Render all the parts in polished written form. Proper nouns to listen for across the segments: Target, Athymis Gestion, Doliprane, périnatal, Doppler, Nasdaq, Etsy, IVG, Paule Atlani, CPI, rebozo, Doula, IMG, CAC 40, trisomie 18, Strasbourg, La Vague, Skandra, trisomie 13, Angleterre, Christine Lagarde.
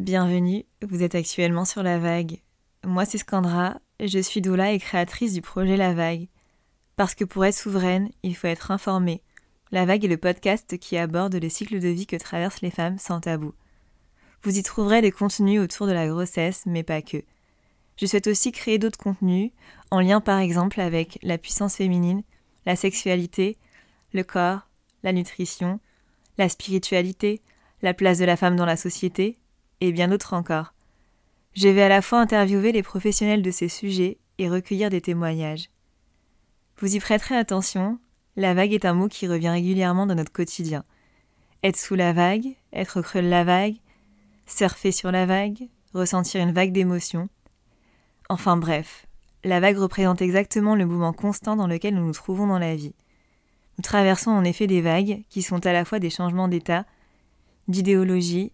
Bienvenue, vous êtes actuellement sur La Vague. Moi c'est Skandra, je suis doula et créatrice du projet La Vague. Parce que pour être souveraine, il faut être informée. La Vague est le podcast qui aborde le cycle de vie que traversent les femmes sans tabou. Vous y trouverez des contenus autour de la grossesse, mais pas que. Je souhaite aussi créer d'autres contenus, en lien par exemple avec la puissance féminine, la sexualité, le corps, la nutrition, la spiritualité, la place de la femme dans la société, et bien d'autres encore. Je vais à la fois interviewer les professionnels de ces sujets et recueillir des témoignages. Vous y prêterez attention, la vague est un mot qui revient régulièrement dans notre quotidien. Être sous la vague, être au creux de la vague, surfer sur la vague, ressentir une vague d'émotions. Enfin bref, la vague représente exactement le mouvement constant dans lequel nous nous trouvons dans la vie. Nous traversons en effet des vagues qui sont à la fois des changements d'état, d'idéologie,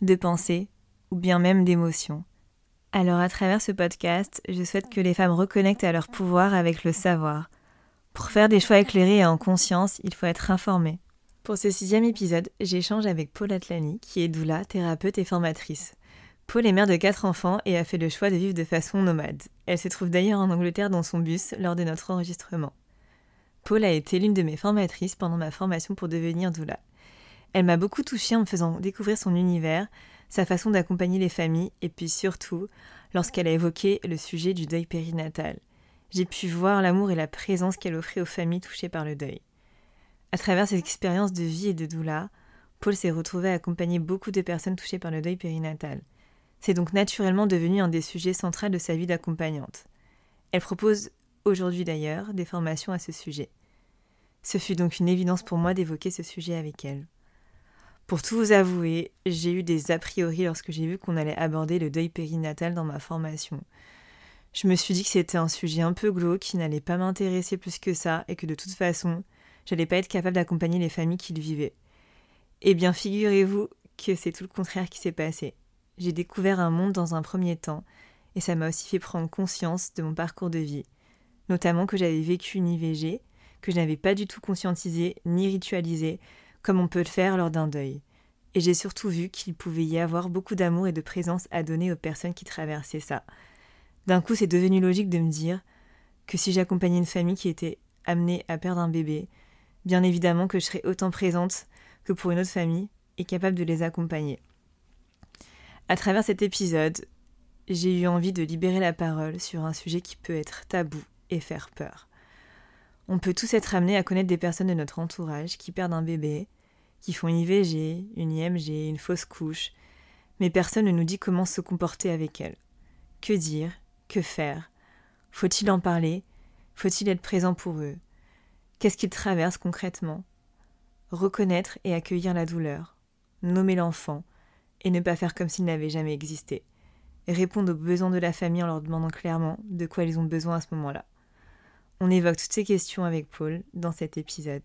de pensée ou bien même d'émotion. Alors à travers ce podcast, je souhaite que les femmes reconnectent à leur pouvoir avec le savoir. Pour faire des choix éclairés et en conscience, il faut être informé. Pour ce 6e épisode, j'échange avec Paule Atlani, qui est doula, thérapeute et formatrice. Paule est mère de 4 enfants et a fait le choix de vivre de façon nomade. Elle se trouve d'ailleurs en Angleterre dans son bus lors de notre enregistrement. Paule a été l'une de mes formatrices pendant ma formation pour devenir doula. Elle m'a beaucoup touchée en me faisant découvrir son univers, sa façon d'accompagner les familles et puis surtout lorsqu'elle a évoqué le sujet du deuil périnatal. J'ai pu voir l'amour et la présence qu'elle offrait aux familles touchées par le deuil. À travers ses expériences de vie et de doula, Paule s'est retrouvée à accompagner beaucoup de personnes touchées par le deuil périnatal. C'est donc naturellement devenu un des sujets centraux de sa vie d'accompagnante. Elle propose aujourd'hui d'ailleurs des formations à ce sujet. Ce fut donc une évidence pour moi d'évoquer ce sujet avec elle. Pour tout vous avouer, j'ai eu des a priori lorsque j'ai vu qu'on allait aborder le deuil périnatal dans ma formation. Je me suis dit que c'était un sujet un peu glauque, qui n'allait pas m'intéresser plus que ça, et que de toute façon, j'allais pas être capable d'accompagner les familles qui le vivaient. Eh bien, figurez-vous que c'est tout le contraire qui s'est passé. J'ai découvert un monde dans un premier temps, et ça m'a aussi fait prendre conscience de mon parcours de vie, notamment que j'avais vécu une IVG, que je n'avais pas du tout conscientisé ni ritualisé, comme on peut le faire lors d'un deuil. Et j'ai surtout vu qu'il pouvait y avoir beaucoup d'amour et de présence à donner aux personnes qui traversaient ça. D'un coup, c'est devenu logique de me dire que si j'accompagnais une famille qui était amenée à perdre un bébé, bien évidemment que je serais autant présente que pour une autre famille et capable de les accompagner. À travers cet épisode, j'ai eu envie de libérer la parole sur un sujet qui peut être tabou et faire peur. On peut tous être amenés à connaître des personnes de notre entourage qui perdent un bébé, qui font une IVG, une IMG, une fausse couche, mais personne ne nous dit comment se comporter avec elles. Que dire ? Que faire ? Faut-il en parler ? Faut-il être présent pour eux ? Qu'est-ce qu'ils traversent concrètement ? Reconnaître et accueillir la douleur, nommer l'enfant, et ne pas faire comme s'il n'avait jamais existé. Et répondre aux besoins de la famille en leur demandant clairement de quoi ils ont besoin à ce moment-là. On évoque toutes ces questions avec Paule dans cet épisode.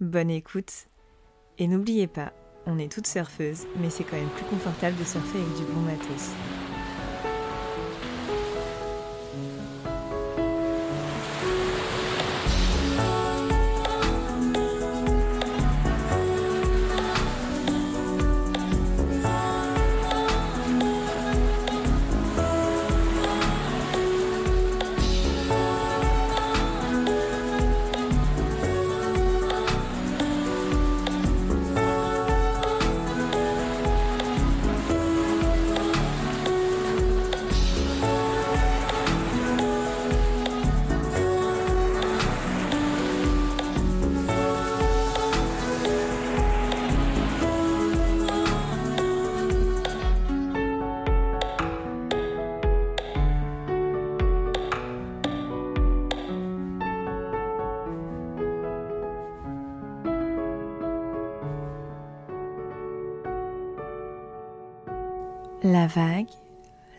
Bonne écoute. Et n'oubliez pas, on est toutes surfeuses, mais c'est quand même plus confortable de surfer avec du bon matos. La vague,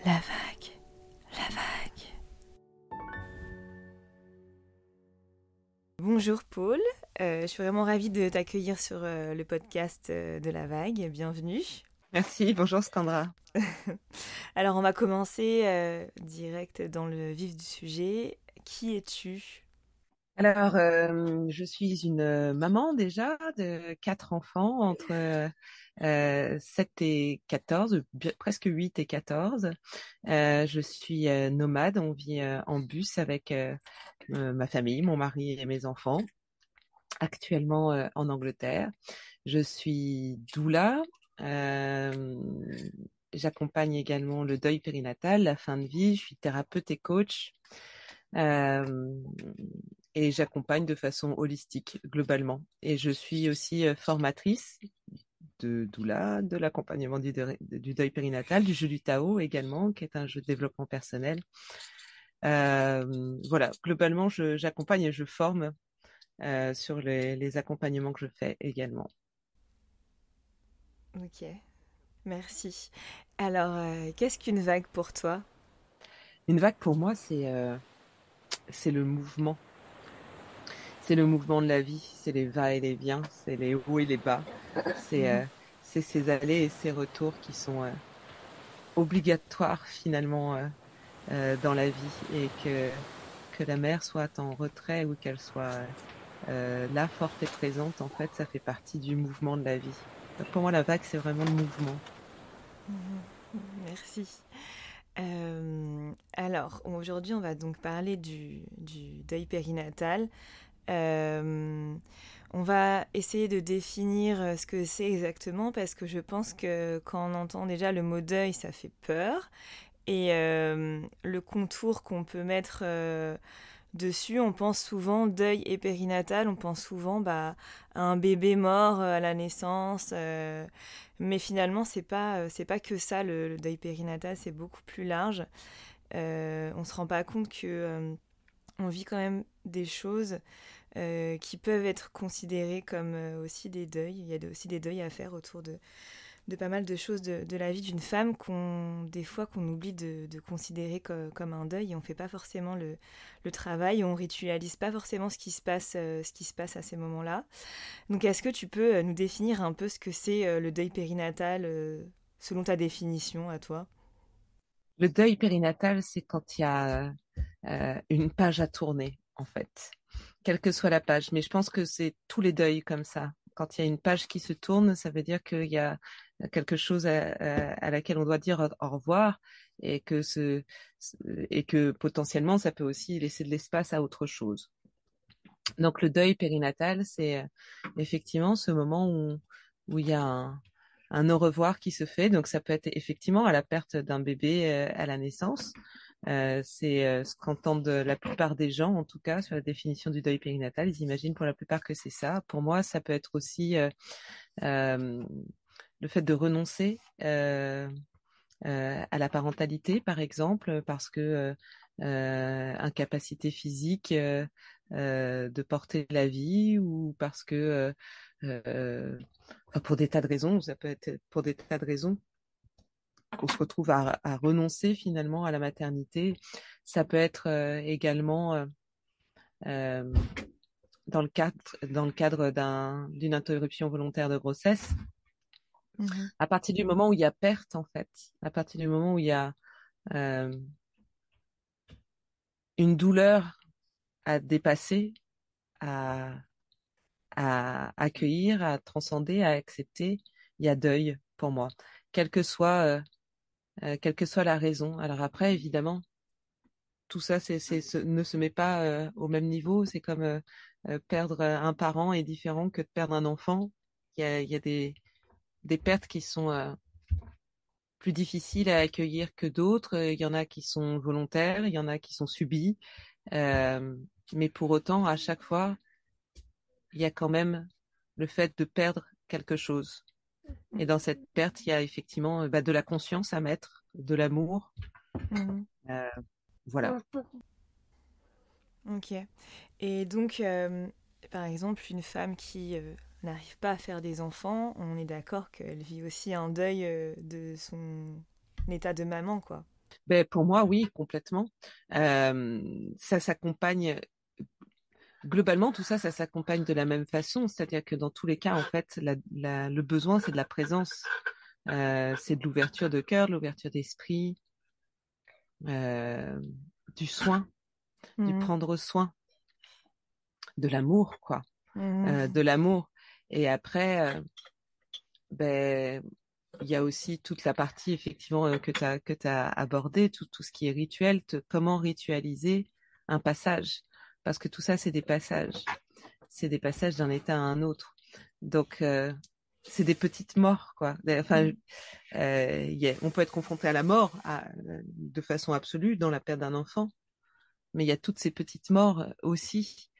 la vague, la vague. Bonjour Paule, je suis vraiment ravie de t'accueillir sur le podcast de La Vague, bienvenue. Merci, bonjour Skandra. Alors on va commencer direct dans le vif du sujet. Qui es-tu ? Alors, je suis une maman déjà de 4 enfants entre 7 et 14, presque 8 et 14. Je suis nomade, on vit en bus avec ma famille, mon mari et mes enfants, actuellement en Angleterre. Je suis doula, j'accompagne également le deuil périnatal, la fin de vie, je suis thérapeute et coach. Et j'accompagne de façon holistique globalement. Et je suis aussi formatrice de doula, de l'accompagnement du deuil périnatal, du jeu du Tao également, qui est un jeu de développement personnel. Voilà, globalement, j'accompagne et je forme sur les accompagnements que je fais également. Ok, merci. Alors, qu'est-ce qu'une vague pour toi ? Une vague pour moi, c'est le mouvement. C'est le mouvement de la vie, c'est les va et les viens, c'est les hauts et les bas, c'est ces allées et ces retours qui sont obligatoires finalement dans la vie, et que la mère soit en retrait ou qu'elle soit là, forte et présente, en fait, ça fait partie du mouvement de la vie. Donc pour moi, la vague, c'est vraiment le mouvement. Merci. Alors, aujourd'hui, on va donc parler du deuil périnatal. On va essayer de définir ce que c'est exactement, parce que je pense que quand on entend déjà le mot deuil, ça fait peur. Et le contour qu'on peut mettre dessus, on pense souvent deuil et périnatal, on pense souvent à un bébé mort à la naissance. Mais finalement, c'est pas que ça, le deuil périnatal, c'est beaucoup plus large. On se rend pas compte que... on vit quand même des choses qui peuvent être considérées comme aussi des deuils. Il y a aussi des deuils à faire autour de pas mal de choses de la vie d'une femme qu'on oublie de considérer comme un deuil, et on ne fait pas forcément le travail, on ne ritualise pas forcément ce qui se passe à ces moments-là. Donc est-ce que tu peux nous définir un peu ce que c'est le deuil périnatal selon ta définition à toi ? Le deuil périnatal, c'est quand il y a une page à tourner, en fait, quelle que soit la page. Mais je pense que c'est tous les deuils comme ça. Quand il y a une page qui se tourne, ça veut dire qu'il y a quelque chose à laquelle on doit dire au revoir, et que potentiellement, ça peut aussi laisser de l'espace à autre chose. Donc, le deuil périnatal, c'est effectivement ce moment où il y a un au revoir qui se fait. Donc ça peut être effectivement à la perte d'un bébé à la naissance. C'est ce qu'entendent la plupart des gens, en tout cas sur la définition du deuil périnatal. Ils imaginent pour la plupart que c'est ça. Pour moi, ça peut être aussi le fait de renoncer à la parentalité, par exemple, parce que incapacité physique de porter la vie, ou parce que pour des tas de raisons, ça peut être pour des tas de raisons qu'on se retrouve à renoncer finalement à la maternité. Ça peut être également dans le cadre d'une interruption volontaire de grossesse. Mmh. À partir du moment où il y a perte, en fait, à partir du moment où il y a une douleur à dépasser, à accueillir, à transcender, à accepter, il y a deuil pour moi, quelle que soit la raison. Alors après, évidemment, tout ça ne se met pas au même niveau. C'est comme perdre un parent est différent que de perdre un enfant. Il y a des pertes qui sont plus difficiles à accueillir que d'autres. Il y en a qui sont volontaires, il y en a qui sont subies. Mais pour autant, à chaque fois, il y a quand même le fait de perdre quelque chose. Et dans cette perte, il y a effectivement de la conscience à mettre, de l'amour. Mmh. Voilà. Ok. Et donc, par exemple, une femme qui n'arrive pas à faire des enfants, on est d'accord qu'elle vit aussi un deuil de son état de maman, quoi. Ben, pour moi, oui, complètement. Ça s'accompagne... Globalement, tout ça, ça s'accompagne de la même façon, c'est-à-dire que dans tous les cas, en fait, le besoin, c'est de la présence, c'est de l'ouverture de cœur, de l'ouverture d'esprit, du soin, du prendre soin. de l'amour, quoi. De l'amour. Et après, il y a aussi toute la partie, effectivement, que t'as abordée, tout ce qui est rituel, comment ritualiser un passage. Parce que tout ça, c'est des passages. C'est des passages d'un état à un autre. Donc, c'est des petites morts, quoi. Enfin, on peut être confronté à la mort de façon absolue dans la perte d'un enfant. Mais il y a toutes ces petites morts aussi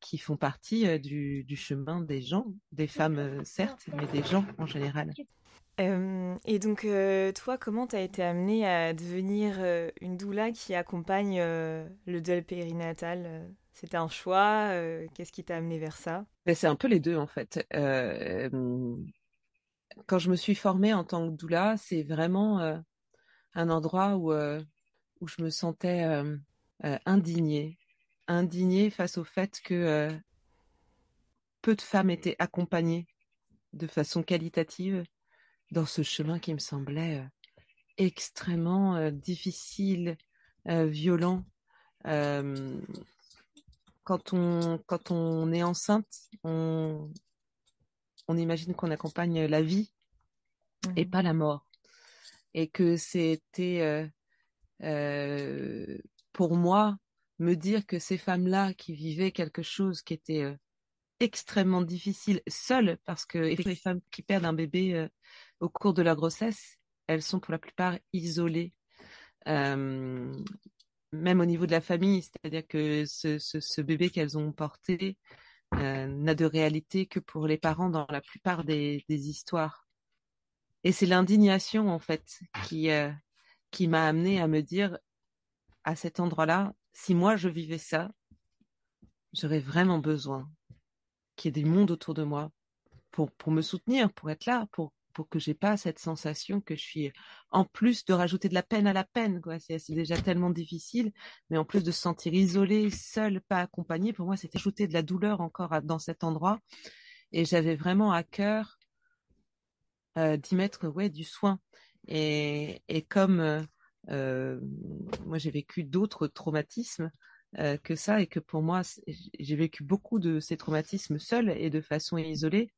qui font partie du chemin des gens, des femmes certes, mais des gens en général. Et donc, toi, comment tu as été amenée à devenir une doula qui accompagne le deuil périnatal ? C'était un choix, qu'est-ce qui t'a amenée vers ça ? Mais c'est un peu les deux, en fait. Quand je me suis formée en tant que doula, c'est vraiment un endroit où je me sentais indignée face au fait que peu de femmes étaient accompagnées de façon qualitative dans ce chemin qui me semblait extrêmement difficile, violent. Quand on est enceinte, on imagine qu'on accompagne la vie et pas la mort. Et que c'était, pour moi, me dire que ces femmes-là qui vivaient quelque chose qui était extrêmement difficile, seules, parce que les femmes qui perdent un bébé au cours de leur grossesse, elles sont pour la plupart isolées. Même au niveau de la famille, c'est-à-dire que ce bébé qu'elles ont porté n'a de réalité que pour les parents dans la plupart des histoires. Et c'est l'indignation, en fait, qui m'a amenée à me dire, à cet endroit-là, si moi je vivais ça, j'aurais vraiment besoin qu'il y ait des mondes autour de moi pour me soutenir, pour être là, pour que j'ai pas cette sensation que je suis, en plus de rajouter de la peine à la peine, quoi. C'est déjà tellement difficile, mais en plus de se sentir isolée, seule, pas accompagnée, pour moi, c'était ajouter de la douleur encore dans cet endroit. Et j'avais vraiment à cœur d'y mettre, du soin. Et comme moi, j'ai vécu d'autres traumatismes que ça, et que pour moi, j'ai vécu beaucoup de ces traumatismes seule et de façon isolée.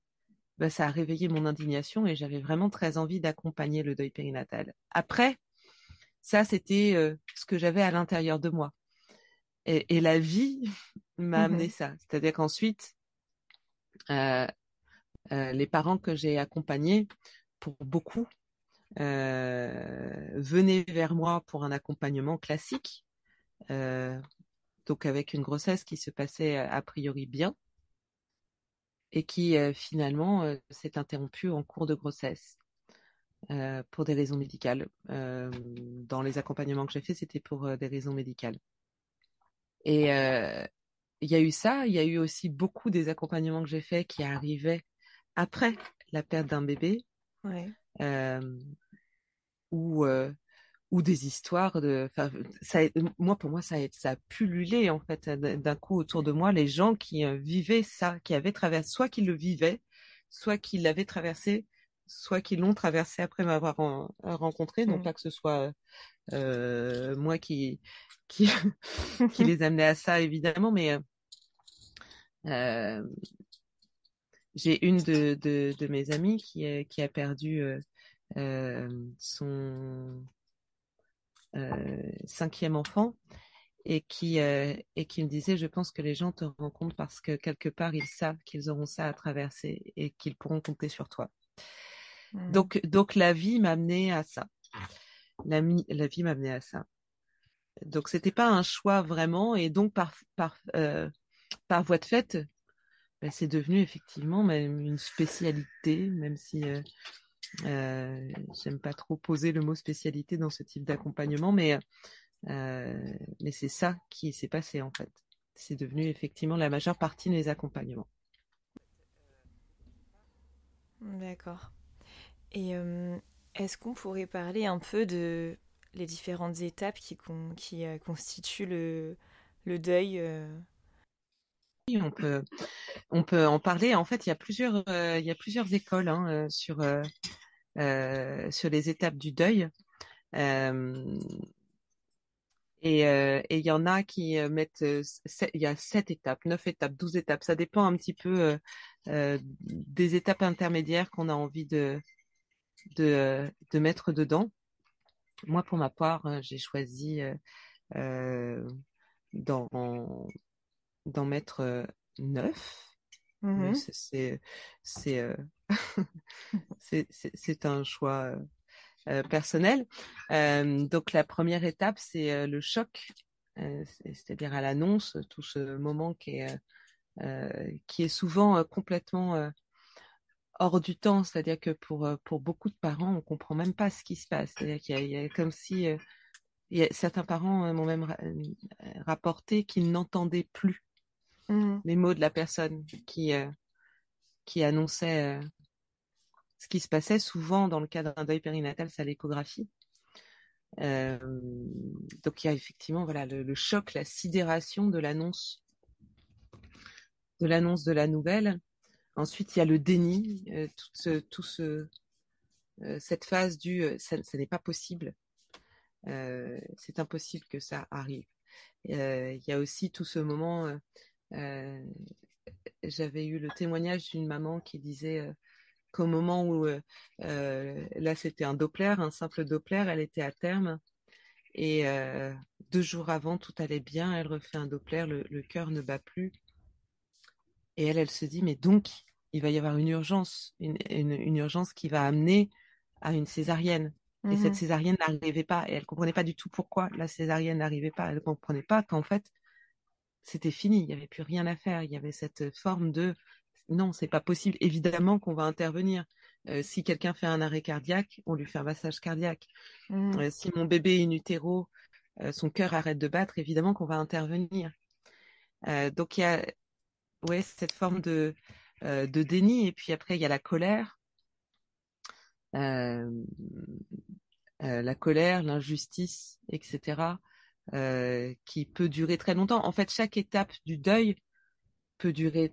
Ça a réveillé mon indignation et j'avais vraiment très envie d'accompagner le deuil périnatal. Après, ça, c'était ce que j'avais à l'intérieur de moi. Et la vie m'a amené ça. C'est-à-dire qu'ensuite, les parents que j'ai accompagnés, pour beaucoup, venaient vers moi pour un accompagnement classique, donc avec une grossesse qui se passait a priori bien, et qui finalement s'est interrompue en cours de grossesse pour des raisons médicales. Dans les accompagnements que j'ai faits, c'était pour des raisons médicales. Et il y a eu ça, il y a eu aussi beaucoup des accompagnements que j'ai faits qui arrivaient après la perte d'un bébé, ou des histoires de... Pour moi, ça a pullulé, en fait, d'un coup autour de moi, les gens qui vivaient ça, qui avaient traversé, soit qui le vivaient, soit qui l'avaient traversé, soit qui l'ont traversé après m'avoir rencontré. Donc, pas que ce soit moi qui qui les amenais à ça, évidemment, mais j'ai une de mes amies qui a perdu son... cinquième enfant, et qui me disait, je pense que les gens te rencontrent parce que quelque part ils savent qu'ils auront ça à traverser et qu'ils pourront compter sur toi. Donc la vie m'a amenée à ça. La vie m'a amenée à ça. Donc c'était pas un choix vraiment, et donc par voie de fait, c'est devenu effectivement même une spécialité, même si j'aime pas trop poser le mot spécialité dans ce type d'accompagnement, mais c'est ça qui s'est passé, en fait. C'est devenu effectivement la majeure partie de mes accompagnements. D'accord. Et est-ce qu'on pourrait parler un peu de les différentes étapes qui constituent le deuil On peut en parler. En fait, il y a plusieurs écoles sur les étapes du deuil. Et il y en a qui mettent, il y a 7 étapes, 9 étapes, 12 étapes. Ça dépend un petit peu des étapes intermédiaires qu'on a envie de mettre dedans. Moi, pour ma part, j'ai choisi d'en mettre 9. Mmh. C'est un choix personnel. Donc la première étape, c'est le choc, c'est-à-dire à l'annonce, tout ce moment qui est souvent complètement hors du temps. C'est-à-dire que pour beaucoup de parents, on comprend même pas ce qui se passe. C'est-à-dire qu'il y a comme si certains parents m'ont même rapporté qu'ils n'entendaient plus les mots de la personne qui annonçait ce qui se passait. Souvent, dans le cas d'un deuil périnatal, c'est à l'échographie. Donc, il y a effectivement le choc, la sidération de l'annonce de la nouvelle. Ensuite, il y a le déni, cette phase du « ça n'est pas possible »,« c'est impossible que ça arrive ». Il y a aussi tout ce moment... j'avais eu le témoignage d'une maman qui disait qu'au moment où là c'était un simple Doppler, elle était à terme et 2 jours avant tout allait bien, elle refait un Doppler, le cœur ne bat plus et elle se dit mais donc il va y avoir une urgence, une urgence qui va amener à une césarienne. Et cette césarienne n'arrivait pas et elle comprenait pas du tout pourquoi la césarienne n'arrivait pas, elle comprenait pas qu'en fait c'était fini, il n'y avait plus rien à faire. Il y avait cette forme de non, c'est pas possible. Évidemment qu'on va intervenir. Si quelqu'un fait un arrêt cardiaque, on lui fait un massage cardiaque. Si mon bébé est in utero, son cœur arrête de battre, évidemment qu'on va intervenir. Donc il y a cette forme de déni. Et puis après il y a la colère, l'injustice, etc. Qui peut durer très longtemps. En fait, chaque étape du deuil peut durer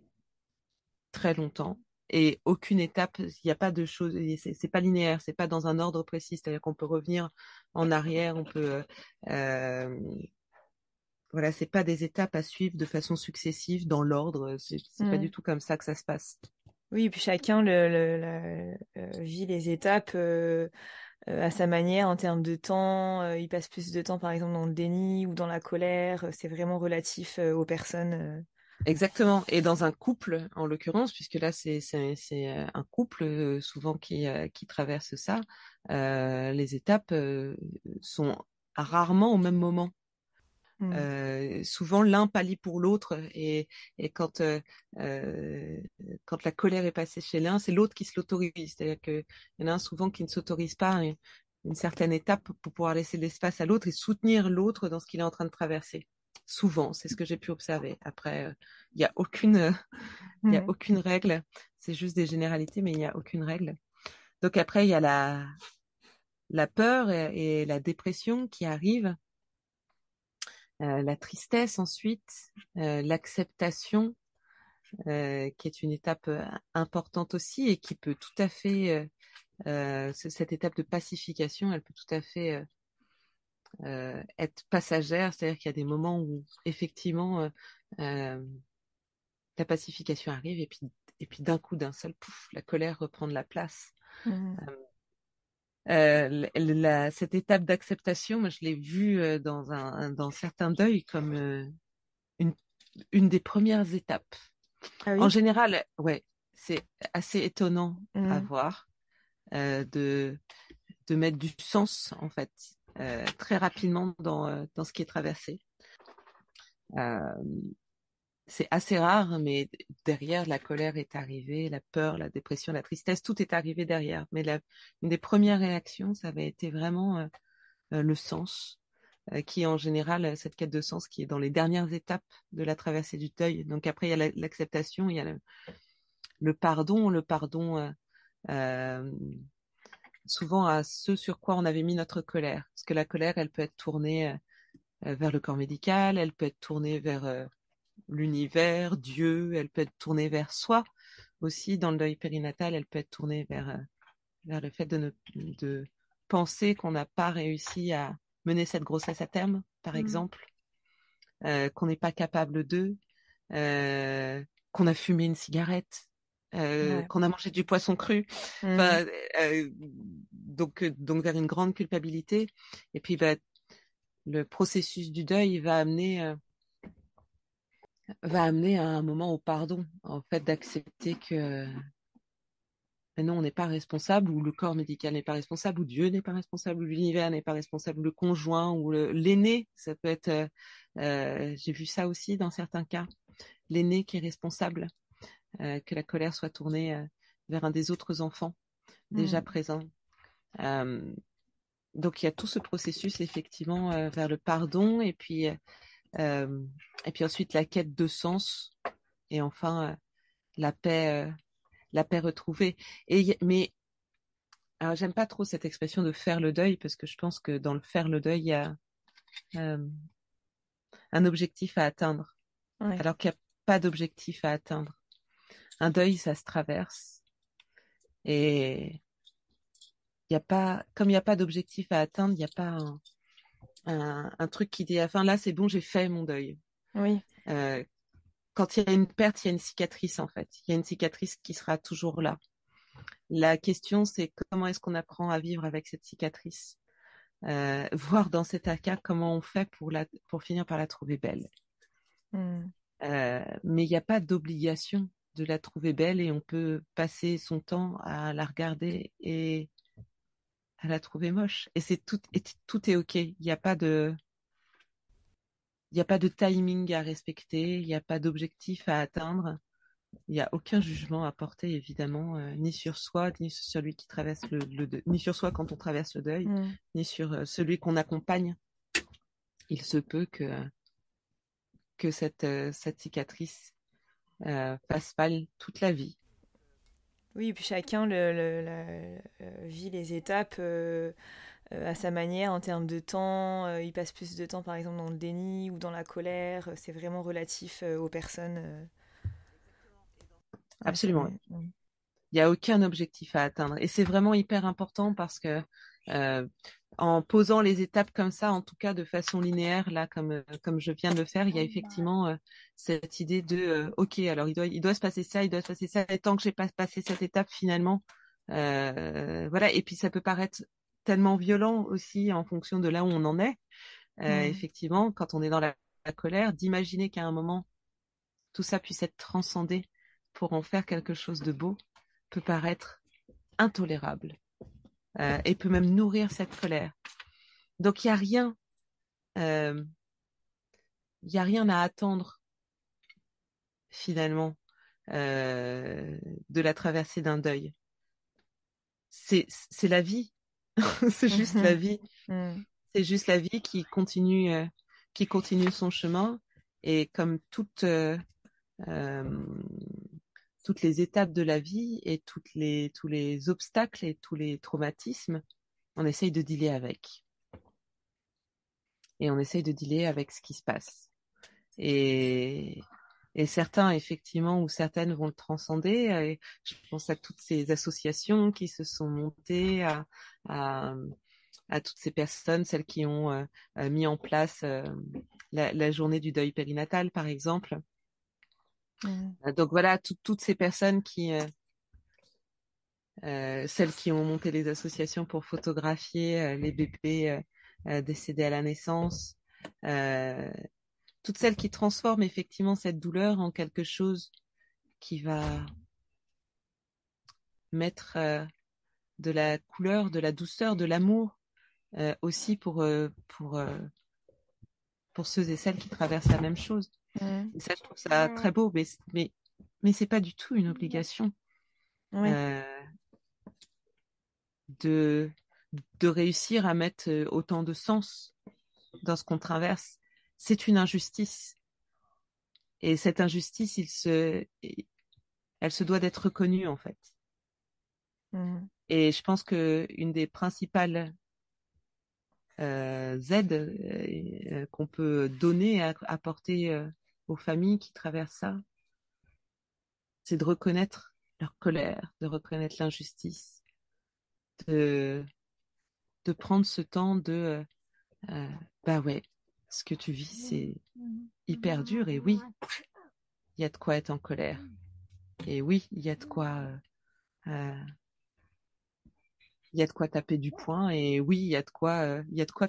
très longtemps et aucune étape, il n'y a pas de choses, c'est pas linéaire, c'est pas dans un ordre précis, c'est-à-dire qu'on peut revenir en arrière, on peut c'est pas des étapes à suivre de façon successive dans l'ordre, c'est pas du tout comme ça que ça se passe. Oui, et puis chacun vit les étapes à sa manière, en termes de temps, il passe plus de temps par exemple dans le déni ou dans la colère, c'est vraiment relatif aux personnes. Exactement, et dans un couple en l'occurrence, puisque là c'est un couple souvent qui traverse ça, les étapes sont rarement au même moment. Souvent l'un pallie pour l'autre et quand la colère est passée chez l'un, c'est l'autre qui se l'autorise, c'est-à-dire qu'il y en a un souvent qui ne s'autorise pas une certaine étape pour pouvoir laisser de l'espace à l'autre et soutenir l'autre dans ce qu'il est en train de traverser. Souvent, c'est ce que j'ai pu observer. Après, il n'y a aucune règle, c'est juste des généralités, mais il n'y a aucune règle. Donc après, il y a la peur et la dépression qui arrivent. La tristesse ensuite, l'acceptation, qui est une étape importante aussi et qui peut tout à fait, cette étape de pacification, elle peut tout à fait être passagère, c'est-à-dire qu'il y a des moments où effectivement la pacification arrive et puis d'un coup, d'un seul pouf, la colère reprend de la place. Cette étape d'acceptation, moi je l'ai vue dans certains deuils comme une des premières étapes. Ah oui. En général, c'est assez étonnant à voir de mettre du sens en fait très rapidement dans ce qui est traversé. C'est assez rare, mais derrière, la colère est arrivée, la peur, la dépression, la tristesse, tout est arrivé derrière. Mais une des premières réactions, ça avait été vraiment le sens, qui est en général cette quête de sens qui est dans les dernières étapes de la traversée du deuil. Donc après, il y a l'acceptation, il y a le pardon souvent à ce sur quoi on avait mis notre colère. Parce que la colère, elle peut être tournée vers le corps médical, elle peut être tournée vers... l'univers, Dieu, elle peut être tournée vers soi aussi. Dans le deuil périnatal, elle peut être tournée vers le fait de penser qu'on n'a pas réussi à mener cette grossesse à terme, par exemple, qu'on n'est pas capable d'eux, qu'on a fumé une cigarette, qu'on a mangé du poisson cru, enfin, donc vers une grande culpabilité. Et puis le processus du deuil va amener à un moment au pardon, en fait, d'accepter que non, on n'est pas responsable, ou le corps médical n'est pas responsable, ou Dieu n'est pas responsable, ou l'univers n'est pas responsable, ou le conjoint, ou l'aîné, ça peut être, j'ai vu ça aussi dans certains cas, l'aîné qui est responsable, que la colère soit tournée vers un des autres enfants déjà présents. Donc il y a tout ce processus effectivement vers le pardon, et puis ensuite la quête de sens, et enfin la paix retrouvée. Mais alors, j'aime pas trop cette expression de faire le deuil, parce que je pense que dans le faire le deuil, il y a un objectif à atteindre, alors qu'il n'y a pas d'objectif à atteindre. Un deuil, ça se traverse, et il y a pas, comme il n'y a pas d'objectif à atteindre, il n'y a pas un truc qui dit, enfin là c'est bon, j'ai fait mon deuil. Oui. Quand il y a une perte, il y a une cicatrice, en fait. Il y a une cicatrice qui sera toujours là. La question, c'est comment est-ce qu'on apprend à vivre avec cette cicatrice, voire dans cet cas, comment on fait pour finir par la trouver belle. Mais il n'y a pas d'obligation de la trouver belle, et on peut passer son temps à la regarder et à la trouver moche. Et tout est OK. Il n'y a pas de timing à respecter, il n'y a pas d'objectif à atteindre, il n'y a aucun jugement à porter, évidemment, ni sur soi, ni sur celui qui traverse le deuil, ni sur soi quand on traverse le deuil, ni sur celui qu'on accompagne. Il se peut que cette cicatrice fasse mal toute la vie. Oui, et puis chacun vit les étapes à sa manière, en termes de temps. Il passe plus de temps, par exemple, dans le déni ou dans la colère. C'est vraiment relatif aux personnes. Absolument. Ouais. Il n'y a aucun objectif à atteindre. Et c'est vraiment hyper important, parce que en posant les étapes comme ça, en tout cas de façon linéaire, là, comme je viens de le faire, il y a effectivement cette idée de OK, alors il doit se passer ça, il doit se passer ça, et tant que j'ai pas passé cette étape, finalement, voilà. Et puis ça peut paraître tellement violent aussi, en fonction de là où on en est. Effectivement, quand on est dans la colère, d'imaginer qu'à un moment tout ça puisse être transcendé pour en faire quelque chose de beau peut paraître intolérable. Et peut même nourrir cette colère. Donc, il n'y a rien à attendre, finalement, de la traversée d'un deuil. C'est la vie. C'est juste la vie. C'est juste la vie qui continue son chemin. Et comme toutes les étapes de la vie, et tous les obstacles et tous les traumatismes, on essaye de dealer avec. Et on essaye de dealer avec ce qui se passe. Et certains, effectivement, ou certaines vont le transcender. Et je pense à toutes ces associations qui se sont montées, à toutes ces personnes, celles qui ont mis en place la journée du deuil périnatal, par exemple. Donc voilà, toutes ces personnes qui, celles qui ont monté les associations pour photographier les bébés décédés à la naissance, toutes celles qui transforment effectivement cette douleur en quelque chose qui va mettre de la couleur, de la douceur, de l'amour aussi pour ceux et celles qui traversent la même chose. Et ça, je trouve ça très beau, mais c'est pas du tout une obligation de réussir à mettre autant de sens dans ce qu'on traverse. C'est une injustice, et cette injustice, elle se doit d'être reconnue, en fait. Et je pense que une des principales aides qu'on peut donner, apporter aux familles qui traversent ça, c'est de reconnaître leur colère, de reconnaître l'injustice, de prendre ce temps de bah ouais, ce que tu vis, c'est hyper dur. Et oui, il y a de quoi être en colère. Et oui, il y a de quoi... il y a de quoi taper du poing. Et oui, il y a de quoi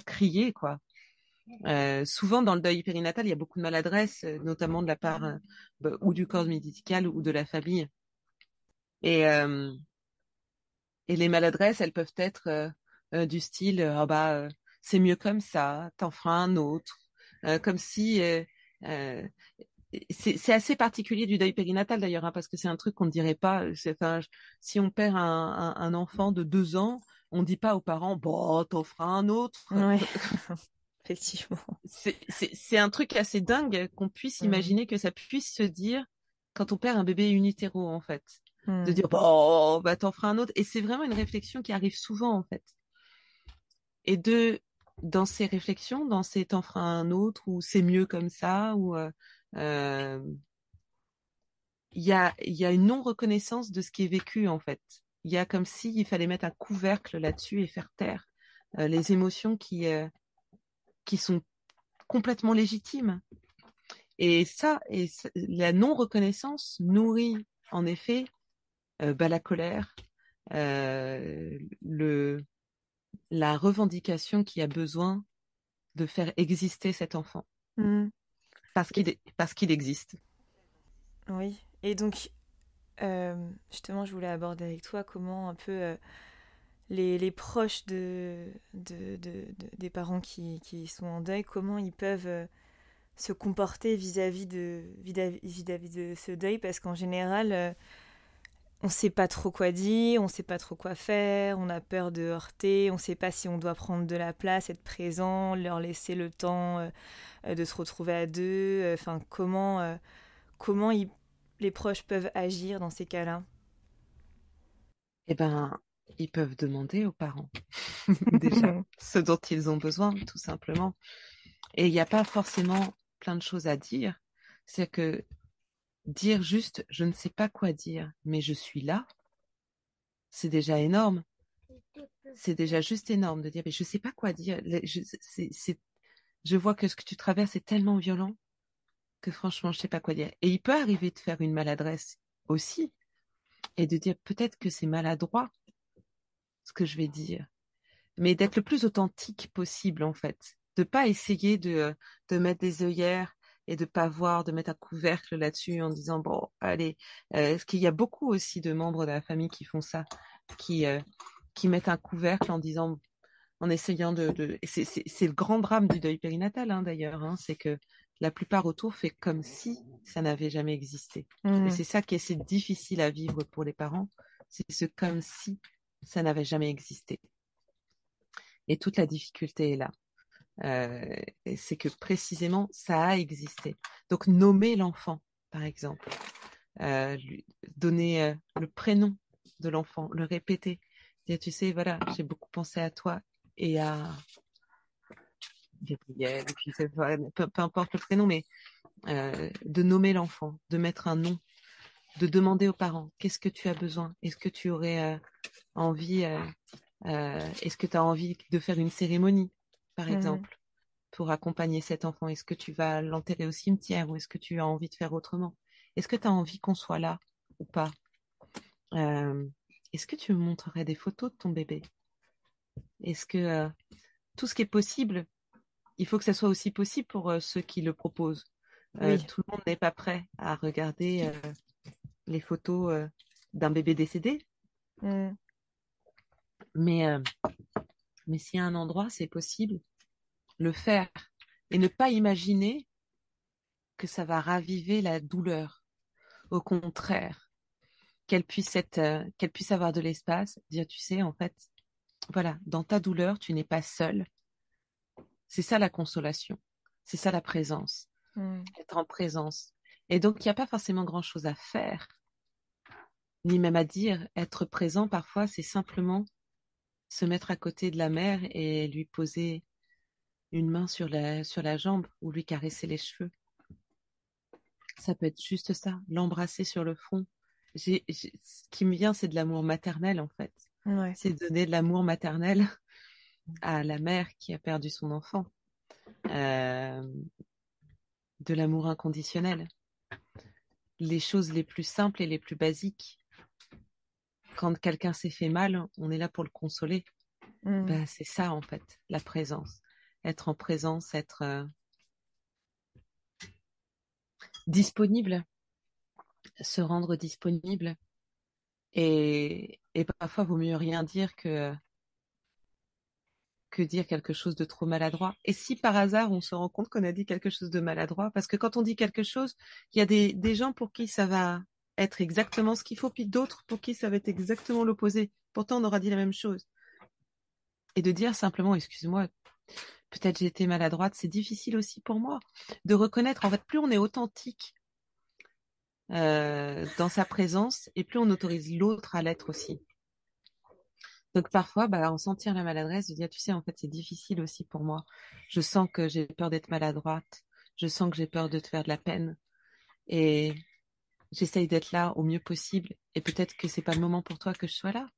crier, quoi. Souvent, dans le deuil périnatal, il y a beaucoup de maladresse, notamment de la part ou du corps médical ou de la famille. Et les maladresses, elles peuvent être du style « Ah bah, c'est mieux comme ça, t'en feras un autre. » Comme si... c'est assez particulier du deuil périnatal d'ailleurs, hein, parce que c'est un truc qu'on ne dirait pas. Si on perd un enfant de 2 ans, on ne dit pas aux parents « Bon, t'en feras un autre. » Ouais. Effectivement. C'est un truc assez dingue qu'on puisse imaginer que ça puisse se dire quand on perd un bébé in utero, en fait. De dire « Bon, bah, t'en feras un autre. » Et c'est vraiment une réflexion qui arrive souvent, en fait. Et dans ces réflexions, dans ces « t'en feras un autre » ou « c'est mieux comme ça » ou il y a une non-reconnaissance de ce qui est vécu, en fait. Il y a comme s'il fallait mettre un couvercle là-dessus et faire taire les émotions qui sont complètement légitimes. Et ça, la non-reconnaissance nourrit, en effet, la colère, la revendication qui a besoin de faire exister cet enfant. Parce qu'il existe. Oui, et donc, justement, je voulais aborder avec toi comment un peu les proches des parents qui sont en deuil, comment ils peuvent se comporter vis-à-vis de ce deuil, parce qu'en général, on ne sait pas trop quoi dire, on ne sait pas trop quoi faire, on a peur de heurter, on ne sait pas si on doit prendre de la place, être présent, leur laisser le temps de se retrouver à deux. Enfin, comment les proches peuvent agir dans ces cas-là ? Eh ben, ils peuvent demander aux parents déjà ce dont ils ont besoin, tout simplement. Et il n'y a pas forcément plein de choses à dire. C'est que dire juste « je ne sais pas quoi dire, mais je suis là », c'est déjà énorme. C'est déjà juste énorme de dire « mais je ne sais pas quoi dire ». Je vois que ce que tu traverses est tellement violent que franchement, je ne sais pas quoi dire. Et il peut arriver de faire une maladresse aussi et de dire peut-être que c'est maladroit ce que je vais dire. Mais d'être le plus authentique possible, en fait. De ne pas essayer de mettre des œillères et de pas voir, de mettre un couvercle là-dessus en disant bon, allez, parce qu'il y a beaucoup aussi de membres de la famille qui font ça, qui mettent un couvercle en disant, en essayant de... c'est le grand drame du deuil périnatal, hein, d'ailleurs, hein, c'est que la plupart autour fait comme si ça n'avait jamais existé. Et c'est ça qui est assez difficile à vivre pour les parents, c'est ce comme si ça n'avait jamais existé. Et toute la difficulté est là. C'est que précisément ça a existé. Donc nommer l'enfant, par exemple, lui donner le prénom de l'enfant, le répéter, dire tu sais voilà, j'ai beaucoup pensé à toi et à Gabriel, peu importe le prénom, mais de nommer l'enfant, de mettre un nom, de demander aux parents qu'est-ce que tu as besoin, est-ce que tu aurais envie, est-ce que tu as envie de faire une cérémonie par exemple, pour accompagner cet enfant. Est-ce que tu vas l'enterrer au cimetière ou est-ce que tu as envie de faire autrement ? Est-ce que tu as envie qu'on soit là ou pas ? Est-ce que tu me montrerais des photos de ton bébé ? Est-ce que tout ce qui est possible, il faut que ça soit aussi possible pour ceux qui le proposent. Oui. Tout le monde n'est pas prêt à regarder les photos d'un bébé décédé. Mais s'il y a un endroit, c'est possible, le faire. Et ne pas imaginer que ça va raviver la douleur. Au contraire, qu'elle puisse avoir de l'espace, dire, tu sais, en fait, voilà, dans ta douleur, tu n'es pas seule. C'est ça la consolation, c'est ça la présence, être en présence. Et donc, il n'y a pas forcément grand-chose à faire, ni même à dire. Être présent, parfois, c'est simplement se mettre à côté de la mère et lui poser une main sur la jambe ou lui caresser les cheveux. Ça peut être juste ça, l'embrasser sur le front. Ce qui me vient, c'est de l'amour maternel, en fait. Ouais. C'est donner de l'amour maternel à la mère qui a perdu son enfant. de l'amour inconditionnel. Les choses les plus simples et les plus basiques. Quand quelqu'un s'est fait mal, on est là pour le consoler. Mmh. Ben, c'est ça, en fait, la présence. Être en présence, être disponible, se rendre disponible. Et parfois, il vaut mieux rien dire que dire quelque chose de trop maladroit. Et si par hasard, on se rend compte qu'on a dit quelque chose de maladroit, parce que quand on dit quelque chose, il y a des gens pour qui ça va être exactement ce qu'il faut, puis d'autres pour qui ça va être exactement l'opposé. Pourtant, on aura dit la même chose. Et de dire simplement, excuse-moi, peut-être j'ai été maladroite, c'est difficile aussi pour moi de reconnaître. En fait, plus on est authentique dans sa présence, et plus on autorise l'autre à l'être aussi. Donc parfois, bah, en sentir la maladresse, de dire, tu sais, en fait, c'est difficile aussi pour moi. Je sens que j'ai peur d'être maladroite. Je sens que j'ai peur de te faire de la peine. Et j'essaye d'être là au mieux possible. Et peut-être que c'est pas le moment pour toi que je sois là.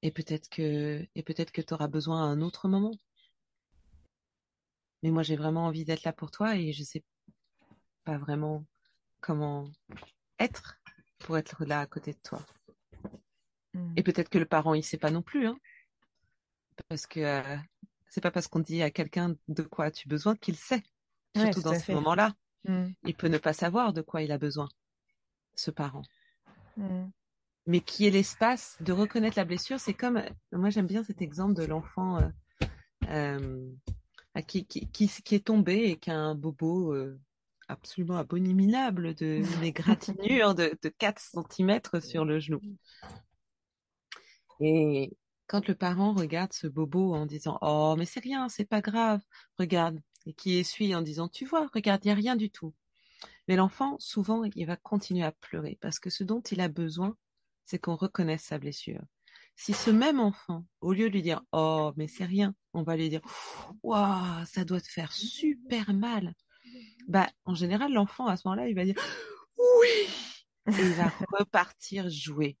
Et peut-être que t'auras besoin à un autre moment. Mais moi, j'ai vraiment envie d'être là pour toi et je sais pas vraiment comment être pour être là à côté de toi. Et peut-être que le parent, il sait pas non plus, hein. Parce que c'est pas parce qu'on dit à quelqu'un de quoi as-tu besoin qu'il sait. Surtout dans ce moment-là. Mm. Il peut ne pas savoir de quoi il a besoin, ce parent. Mm. Mais qui est l'espace de reconnaître la blessure, c'est comme, moi j'aime bien cet exemple de l'enfant qui est tombé et qui a un bobo absolument abominable, une égratignure de 4 cm sur le genou. Et quand le parent regarde ce bobo en disant « Oh, mais c'est rien, c'est pas grave, regarde », et qui essuie en disant « Tu vois, regarde, il n'y a rien du tout ». Mais l'enfant, souvent, il va continuer à pleurer parce que ce dont il a besoin, c'est qu'on reconnaisse sa blessure. Si ce même enfant, au lieu de lui dire « Oh, mais c'est rien », on va lui dire « Waouh, ça doit te faire super mal », bah, en général, l'enfant, à ce moment-là, il va dire « Oui !» et il va repartir jouer.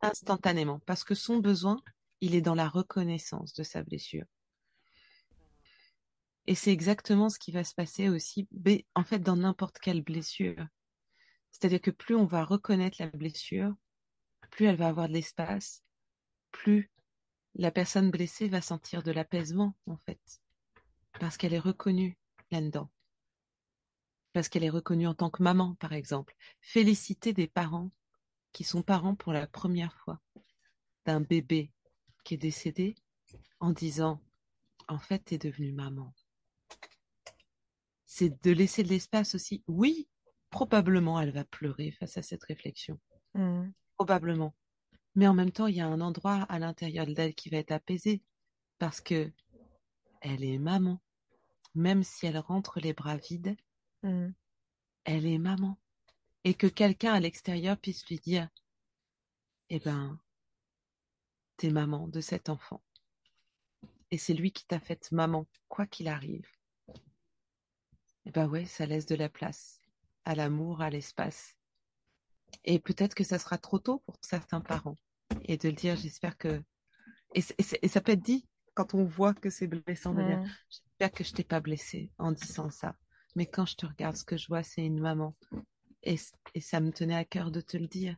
Instantanément, parce que son besoin, il est dans la reconnaissance de sa blessure. Et c'est exactement ce qui va se passer aussi, en fait, dans n'importe quelle blessure. C'est-à-dire que plus on va reconnaître la blessure, plus elle va avoir de l'espace, plus la personne blessée va sentir de l'apaisement, en fait, parce qu'elle est reconnue là-dedans. Parce qu'elle est reconnue en tant que maman, par exemple. Féliciter des parents qui sont parents pour la première fois d'un bébé qui est décédé en disant « En fait, t'es devenue maman. » C'est de laisser de l'espace aussi. Oui, probablement, elle va pleurer face à cette réflexion. Mmh. Probablement. Mais en même temps, il y a un endroit à l'intérieur d'elle qui va être apaisé parce que elle est maman. Même si elle rentre les bras vides, elle est maman. Et que quelqu'un à l'extérieur puisse lui dire « Eh ben, t'es maman de cet enfant. Et c'est lui qui t'a faite maman, quoi qu'il arrive. » Eh ben ouais, ça laisse de la place à l'amour, à l'espace. Et peut-être que ça sera trop tôt pour certains parents. Et de le dire, j'espère que... Et ça peut être dit quand on voit que c'est blessant. De dire, j'espère que je t'ai pas blessée en disant ça. Mais quand je te regarde, ce que je vois, c'est une maman. Et ça me tenait à cœur de te le dire.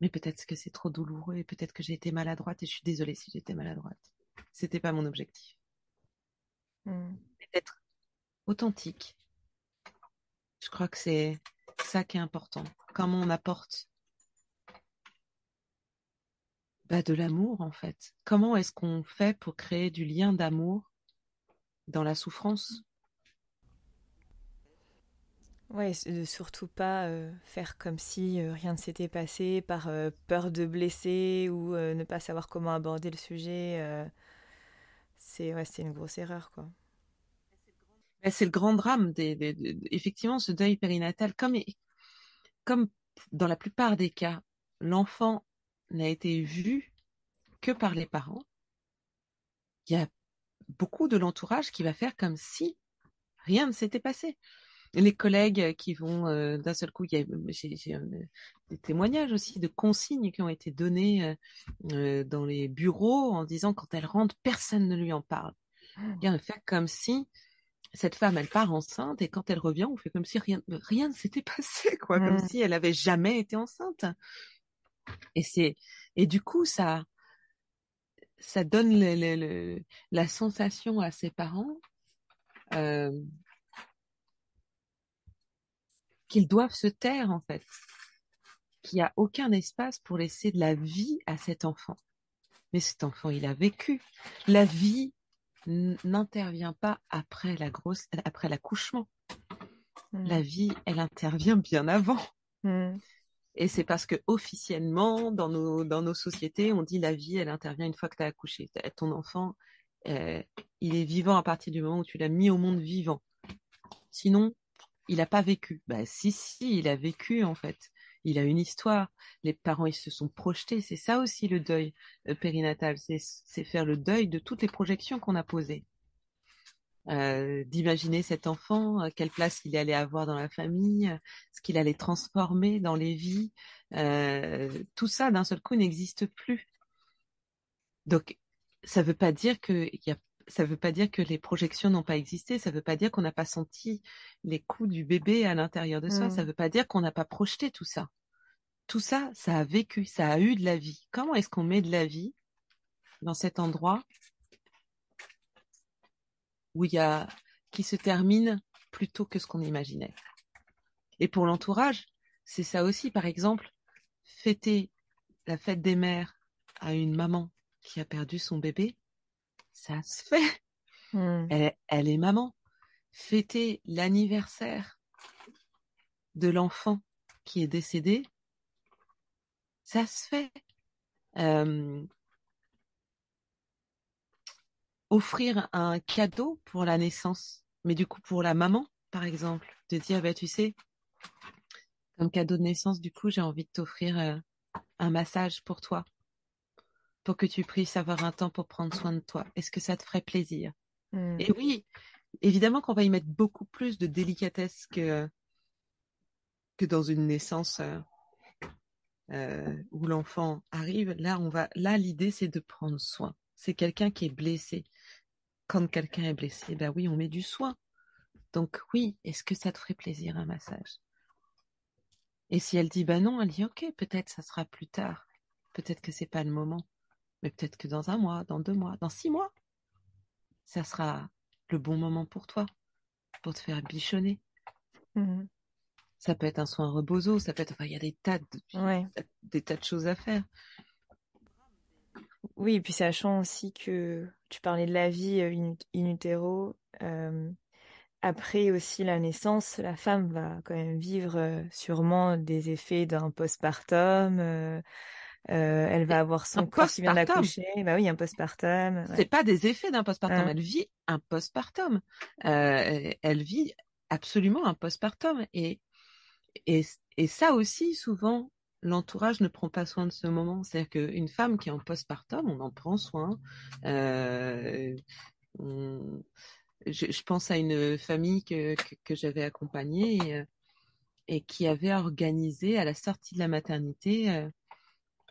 Mais peut-être que c'est trop douloureux et peut-être que j'ai été maladroite et je suis désolée si j'étais maladroite. C'était pas mon objectif. Être authentique. Je crois que c'est ça qui est important. Comment on apporte de l'amour, en fait. Comment est-ce qu'on fait pour créer du lien d'amour dans la souffrance ? Ouais, de surtout pas faire comme si rien ne s'était passé par peur de blesser ou ne pas savoir comment aborder le sujet. C'est une grosse erreur, quoi. C'est le grand drame effectivement, ce deuil périnatal. Comme dans la plupart des cas, l'enfant n'a été vu que par les parents. Il y a beaucoup de l'entourage qui va faire comme si rien ne s'était passé. les collègues qui vont d'un seul coup, j'ai des témoignages aussi de consignes qui ont été données dans les bureaux en disant quand elle rentre, personne ne lui en parle. On fait comme si cette femme, elle part enceinte et quand elle revient, on fait comme si rien ne s'était passé, quoi, comme si elle avait jamais été enceinte. Et du coup, ça donne la sensation à ses parents qu'ils doivent se taire, en fait, qu'il n'y a aucun espace pour laisser de la vie à cet enfant. Mais cet enfant, il a vécu. La vie n'intervient pas après après l'accouchement. La vie, elle intervient bien avant. Et c'est parce que officiellement, dans nos sociétés, on dit la vie, elle intervient une fois que tu as accouché. Ton enfant, il est vivant à partir du moment où tu l'as mis au monde vivant. Sinon, il n'a pas vécu. Bah si, il a vécu en fait. Il a une histoire. Les parents, ils se sont projetés. C'est ça aussi le deuil périnatal. C'est faire le deuil de toutes les projections qu'on a posées. D'imaginer cet enfant, quelle place il allait avoir dans la famille, ce qu'il allait transformer dans les vies. Tout ça, d'un seul coup, n'existe plus. Donc, ça ne veut pas dire ça veut pas dire que les projections n'ont pas existé, ça ne veut pas dire qu'on n'a pas senti les coups du bébé à l'intérieur de soi, ça ne veut pas dire qu'on n'a pas projeté tout ça. Tout ça, ça a vécu, ça a eu de la vie. Comment est-ce qu'on met de la vie dans cet endroit où qui se termine plus tôt que ce qu'on imaginait? Et pour l'entourage, c'est ça aussi, par exemple, fêter la fête des mères à une maman qui a perdu son bébé, ça se fait. Elle est maman. Fêter l'anniversaire de l'enfant qui est décédé, ça se fait. Offrir un cadeau pour la naissance, mais du coup pour la maman, par exemple, de dire tu sais, comme cadeau de naissance, du coup j'ai envie de t'offrir un massage pour toi, pour que tu puisses avoir un temps pour prendre soin de toi. Est-ce que ça te ferait plaisir? Et oui, évidemment qu'on va y mettre beaucoup plus de délicatesse que dans une naissance où l'enfant arrive. Là, l'idée c'est de prendre soin. C'est quelqu'un qui est blessé. Quand quelqu'un est blessé, ben oui, on met du soin. Donc oui, est-ce que ça te ferait plaisir un massage? Et si elle dit ben non, elle dit ok, peut-être ça sera plus tard. Peut-être que c'est pas le moment. Mais peut-être que dans un mois, dans 2 mois, dans 6 mois, ça sera le bon moment pour toi, pour te faire bichonner. Ça peut être un soin rebozo, ça peut être... Enfin, il y a des tas de choses à faire. Oui, et puis sachant aussi que tu parlais de la vie in utero, après aussi la naissance, la femme va quand même vivre sûrement des effets d'un postpartum, elle va avoir son corps qui vient d'accoucher, bah oui, un postpartum. Ouais. C'est pas des effets d'un postpartum, elle vit un postpartum, elle vit absolument un postpartum, et ça aussi souvent... L'entourage ne prend pas soin de ce moment. C'est-à-dire qu'une femme qui est en postpartum, on en prend soin. Je pense à une famille que j'avais accompagnée et qui avait organisé à la sortie de la maternité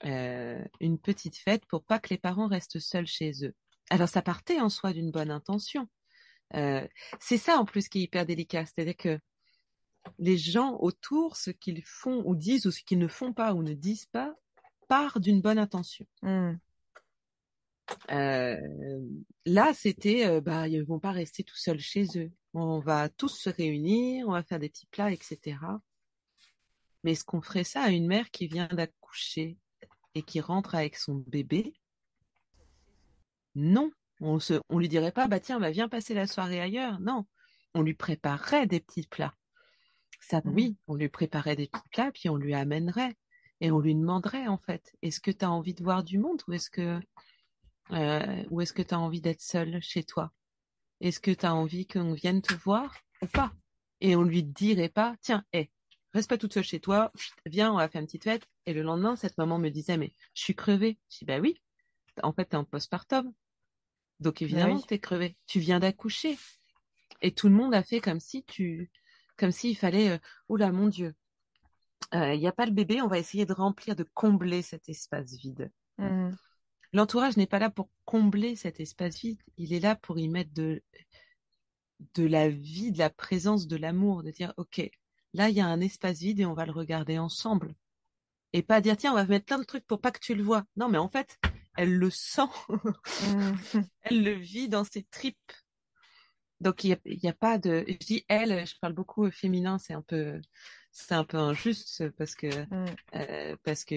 une petite fête pour pas que les parents restent seuls chez eux. Alors ça partait en soi d'une bonne intention. C'est ça en plus qui est hyper délicat. C'est-à-dire que les gens autour, ce qu'ils font ou disent ou ce qu'ils ne font pas ou ne disent pas, part d'une bonne intention. Là, c'était, ils ne vont pas rester tout seuls chez eux. On va tous se réunir, on va faire des petits plats, etc. Mais est-ce qu'on ferait ça à une mère qui vient d'accoucher et qui rentre avec son bébé? Non. On lui dirait pas, viens passer la soirée ailleurs. Non. On lui préparerait des petits plats. Ça, oui, on lui préparait des petits plats, puis on lui amènerait et on lui demanderait en fait, est-ce que tu as envie de voir du monde ou est-ce que tu as envie d'être seule chez toi? Est-ce que tu as envie qu'on vienne te voir ou pas? Et on lui dirait pas, tiens, reste pas toute seule chez toi, viens, on va faire une petite fête. Et le lendemain, cette maman me disait, mais je suis crevée. Je dis, oui, en fait, tu es en postpartum. Donc évidemment que tu es crevée. Tu viens d'accoucher. Et tout le monde a fait comme si tu... comme s'il fallait, oh là, mon Dieu, il n'y a pas le bébé, on va essayer de remplir, de combler cet espace vide. Mmh. L'entourage n'est pas là pour combler cet espace vide, il est là pour y mettre de la vie, de la présence, de l'amour, de dire, ok, là, il y a un espace vide et on va le regarder ensemble. Et pas dire, tiens, on va mettre plein de trucs pour pas que tu le vois. Non, mais en fait, elle le sent. Elle le vit dans ses tripes. Donc, il y a pas de... Je dis elle, je parle beaucoup au féminin, c'est un peu injuste parce qu'il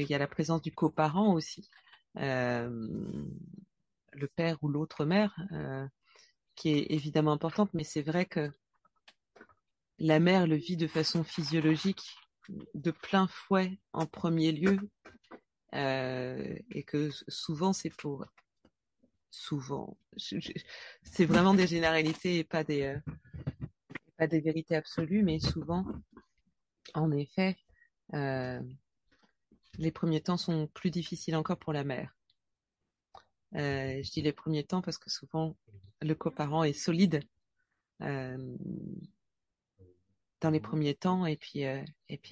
y a la présence du coparent aussi. Le père ou l'autre mère, qui est évidemment importante, mais c'est vrai que la mère le vit de façon physiologique, de plein fouet en premier lieu, et que souvent c'est vraiment des généralités et pas des vérités absolues, mais souvent, en effet, les premiers temps sont plus difficiles encore pour la mère. Je dis les premiers temps parce que souvent le coparent est solide dans les premiers temps, et puis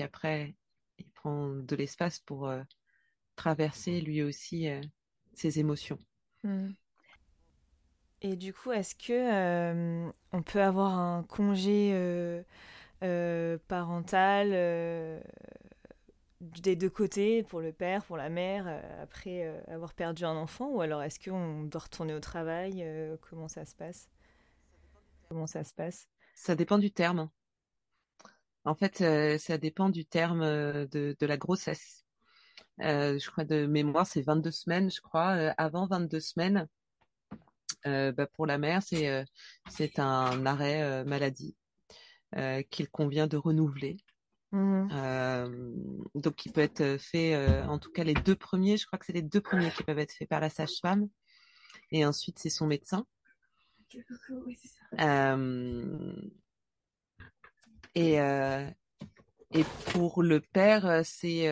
après il prend de l'espace pour traverser lui aussi ses émotions. Et du coup, est-ce que on peut avoir un congé parental des deux côtés, pour le père, pour la mère, après avoir perdu un enfant, ou alors est-ce qu'on doit retourner au travail? Comment ça se passe? Ça dépend du terme. En fait, ça dépend du terme de la grossesse. Je crois, de mémoire, c'est 22 semaines, je crois. Avant 22 semaines, pour la mère, c'est un arrêt maladie qu'il convient de renouveler. Mmh. Donc il peut être fait, en tout cas les deux premiers, je crois que c'est les deux premiers qui peuvent être faits par la sage-femme, et ensuite c'est son médecin. Et pour le père, c'est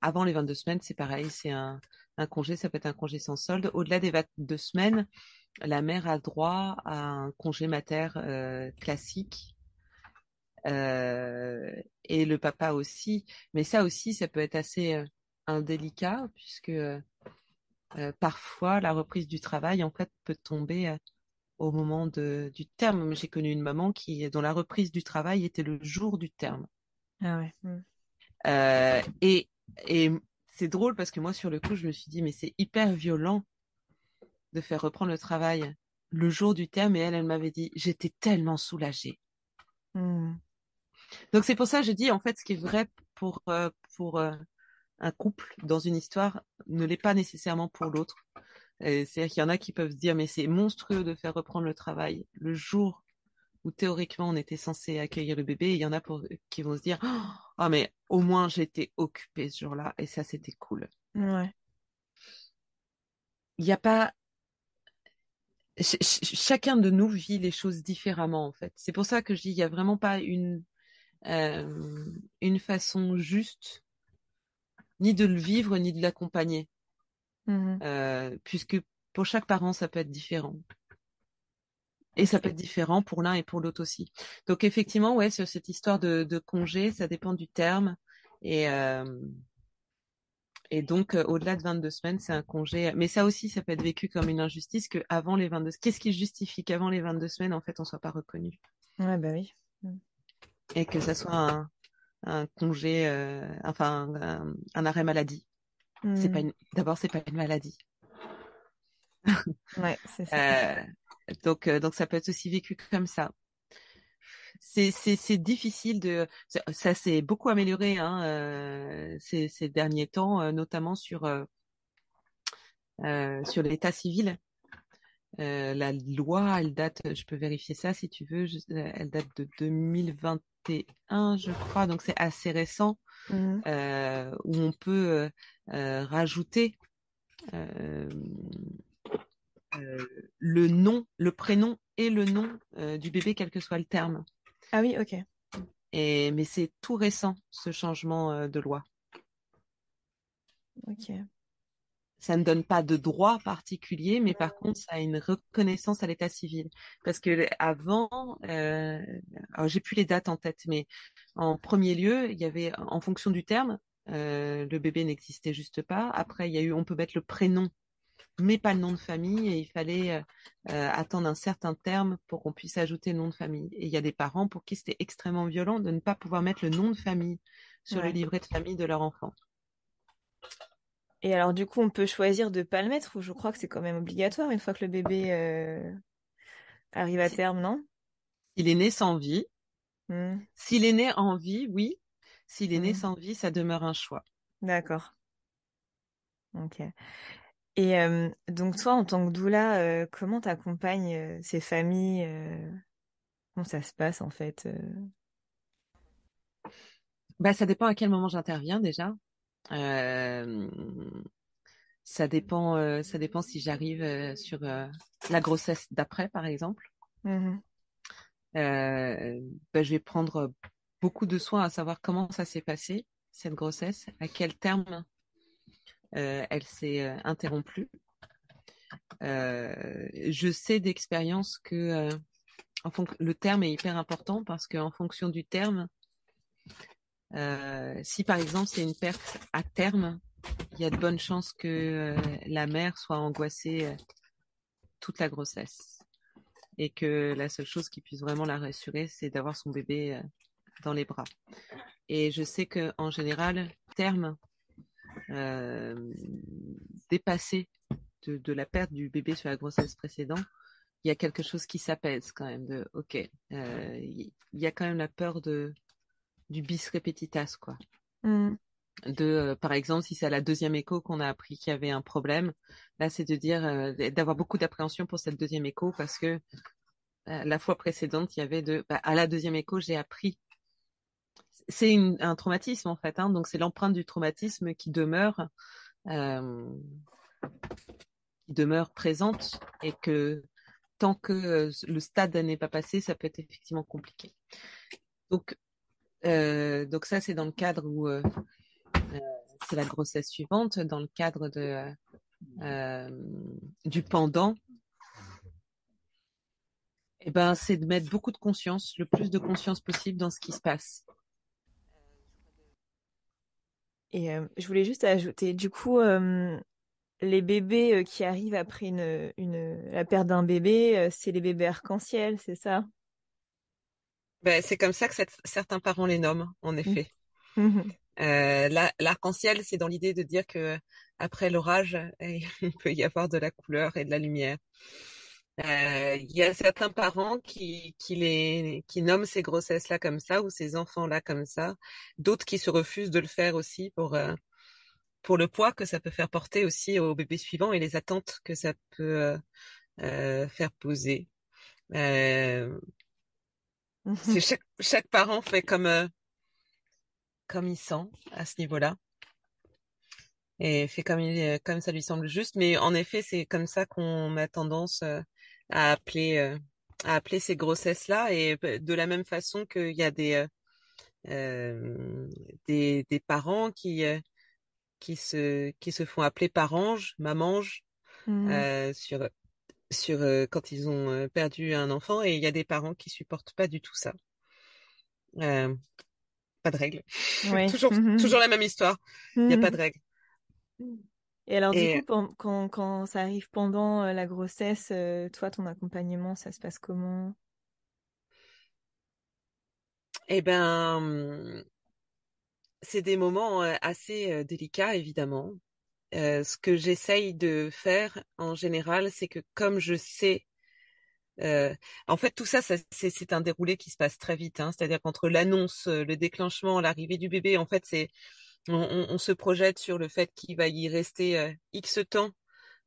avant les 22 semaines, c'est pareil, c'est un congé, ça peut être un congé sans solde. Au-delà des 22 semaines, la mère a droit à un congé mater classique. Et le papa aussi, mais ça aussi, ça peut être assez indélicat, puisque parfois la reprise du travail en fait peut tomber au moment du terme. J'ai connu une maman dont la reprise du travail était le jour du terme. Ah ouais. Et c'est drôle parce que moi sur le coup je me suis dit mais c'est hyper violent de faire reprendre le travail le jour du terme, et elle m'avait dit j'étais tellement soulagée. Mmh. Donc c'est pour ça que je dis en fait ce qui est vrai pour un couple dans une histoire ne l'est pas nécessairement pour l'autre. C'est-à-dire qu'il y en a qui peuvent se dire mais c'est monstrueux de faire reprendre le travail le jour où théoriquement on était censé accueillir le bébé, et il y en a qui vont se dire oh, mais au moins j'étais occupée ce jour-là et ça c'était cool. Ouais. Il n'y a pas... Chacun de nous vit les choses différemment en fait. C'est pour ça que je dis il y a vraiment pas une façon juste ni de le vivre ni de l'accompagner, puisque pour chaque parent ça peut être différent, et ça peut être différent pour l'un et pour l'autre aussi. Donc effectivement ouais, sur cette histoire de congé, ça dépend du terme, et donc, au-delà de 22 semaines, c'est un congé. Mais ça aussi, ça peut être vécu comme une injustice que avant les 22... Qu'est-ce qui justifie qu'avant les 22 semaines, en fait, on ne soit pas reconnu? Ouais, bah oui. Et que ça soit un congé... Enfin, un arrêt maladie. Mmh. D'abord, ce n'est pas une maladie. Ouais, c'est ça. Donc, ça peut être aussi vécu comme ça. C'est difficile de... Ça s'est beaucoup amélioré ces derniers temps, notamment sur l'état civil. La loi, elle date, je peux vérifier ça si tu veux, elle date de 2021, je crois, donc c'est assez récent, où on peut rajouter le nom, le prénom et le nom du bébé, quel que soit le terme. Ah oui, ok. Mais c'est tout récent, ce changement de loi. Ok. ça ne donne pas de droit particulier, mais par contre, ça a une reconnaissance à l'état civil. Parce que avant, alors j'ai plus les dates en tête, mais en premier lieu, il y avait, en fonction du terme, le bébé n'existait juste pas. Après, il y a eu, on peut mettre le prénom, mais pas le nom de famille, et il fallait attendre un certain terme pour qu'on puisse ajouter le nom de famille. Et il y a des parents pour qui c'était extrêmement violent de ne pas pouvoir mettre le nom de famille sur le livret de famille de leur enfant. Et alors, du coup, on peut choisir de ne pas le mettre, ou je crois que c'est quand même obligatoire une fois que le bébé arrive à terme, non? S'il est né sans vie. S'il est né en vie, oui. S'il est né sans vie, ça demeure un choix. D'accord. Ok. Et donc, toi, en tant que doula, comment t'accompagnes ces familles Comment ça se passe, en fait Bah, ça dépend à quel moment j'interviens, déjà. Ça dépend si j'arrive sur la grossesse d'après, par exemple. Bah, je vais prendre beaucoup de soin à savoir comment ça s'est passé, cette grossesse, à quel terme elle s'est interrompue. Je sais d'expérience que le terme est hyper important, parce qu'en fonction du terme, si par exemple c'est une perte à terme, il y a de bonnes chances que la mère soit angoissée toute la grossesse, et que la seule chose qui puisse vraiment la rassurer, c'est d'avoir son bébé dans les bras. Et je sais que en général, terme dépassé de la perte du bébé sur la grossesse précédente, il y a quelque chose qui s'apaise quand même. De ok, il y a quand même la peur du bis repetitas, quoi. Par exemple, si c'est à la deuxième écho qu'on a appris qu'il y avait un problème, là c'est de dire d'avoir beaucoup d'appréhension pour cette deuxième écho, parce que la fois précédente, il y avait à la deuxième écho, j'ai appris. C'est un traumatisme, en fait, donc c'est l'empreinte du traumatisme qui demeure présente, et que tant que le stade n'est pas passé, ça peut être effectivement compliqué. Donc ça, c'est dans le cadre où c'est la grossesse suivante, dans le cadre du pendant. Et ben, c'est de mettre beaucoup de conscience, le plus de conscience possible dans ce qui se passe. Et je voulais juste ajouter, du coup, les bébés qui arrivent après la perte d'un bébé, c'est les bébés arc-en-ciel, c'est ça? Ben, c'est comme ça que certains parents les nomment, en effet. L'arc-en-ciel, c'est dans l'idée de dire que après l'orage, il peut y avoir de la couleur et de la lumière. Il y a certains parents qui nomment ces grossesses-là comme ça, ou ces enfants-là comme ça. D'autres qui se refusent de le faire aussi pour le poids que ça peut faire porter aussi au bébé suivant, et les attentes que ça peut faire poser. C'est chaque parent fait comme il sent à ce niveau-là, et fait comme ça lui semble juste. Mais en effet, c'est comme ça qu'on a tendance à appeler ces grossesses-là. Et de la même façon qu'il y a des parents qui se font appeler parange, mamange, sur quand ils ont perdu un enfant, et il y a des parents qui supportent pas du tout ça. Pas de règle. Ouais. Toujours la même histoire. Il y a pas de règle. Et alors, du coup, quand ça arrive pendant la grossesse, toi, ton accompagnement, ça se passe comment? Eh ben, c'est des moments assez délicats, évidemment. Ce que j'essaye de faire en général, c'est que comme je sais, en fait, tout ça, c'est un déroulé qui se passe très vite, c'est-à-dire qu'entre l'annonce, le déclenchement, l'arrivée du bébé, en fait, on se projette sur le fait qu'il va y rester X temps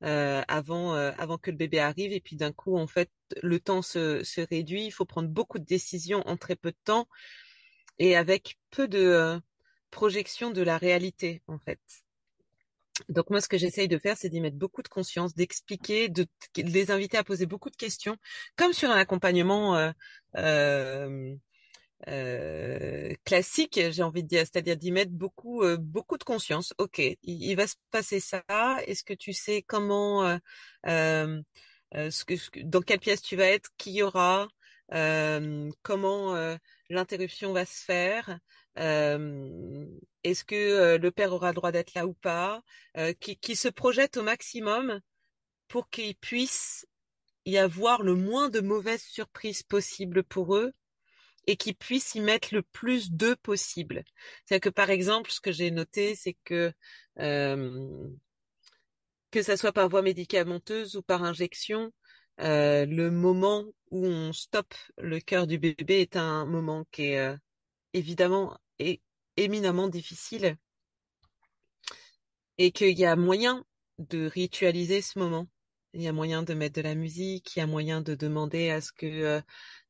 avant que le bébé arrive, et puis d'un coup, en fait, le temps se réduit. Il faut prendre beaucoup de décisions en très peu de temps, et avec peu de projection de la réalité, en fait. Donc moi, ce que j'essaye de faire, c'est d'y mettre beaucoup de conscience, d'expliquer, de les inviter à poser beaucoup de questions, comme sur un accompagnement classique, j'ai envie de dire, c'est-à-dire d'y mettre beaucoup de conscience. Ok, il va se passer ça. Est-ce que tu sais comment, dans quelle pièce tu vas être, qui y aura, comment l'interruption va se faire, est-ce que le père aura le droit d'être là ou pas, qui se projette au maximum pour qu'il puisse y avoir le moins de mauvaises surprises possibles pour eux et qu'ils puissent y mettre le plus d'eux possible. C'est-à-dire que, par exemple, ce que j'ai noté, c'est que ça soit par voie médicamenteuse ou par injection, le moment où on stoppe le cœur du bébé est un moment qui est évidemment et éminemment difficile, et qu'il y a moyen de ritualiser ce moment. Il y a moyen de mettre de la musique, il y a moyen de demander à ce que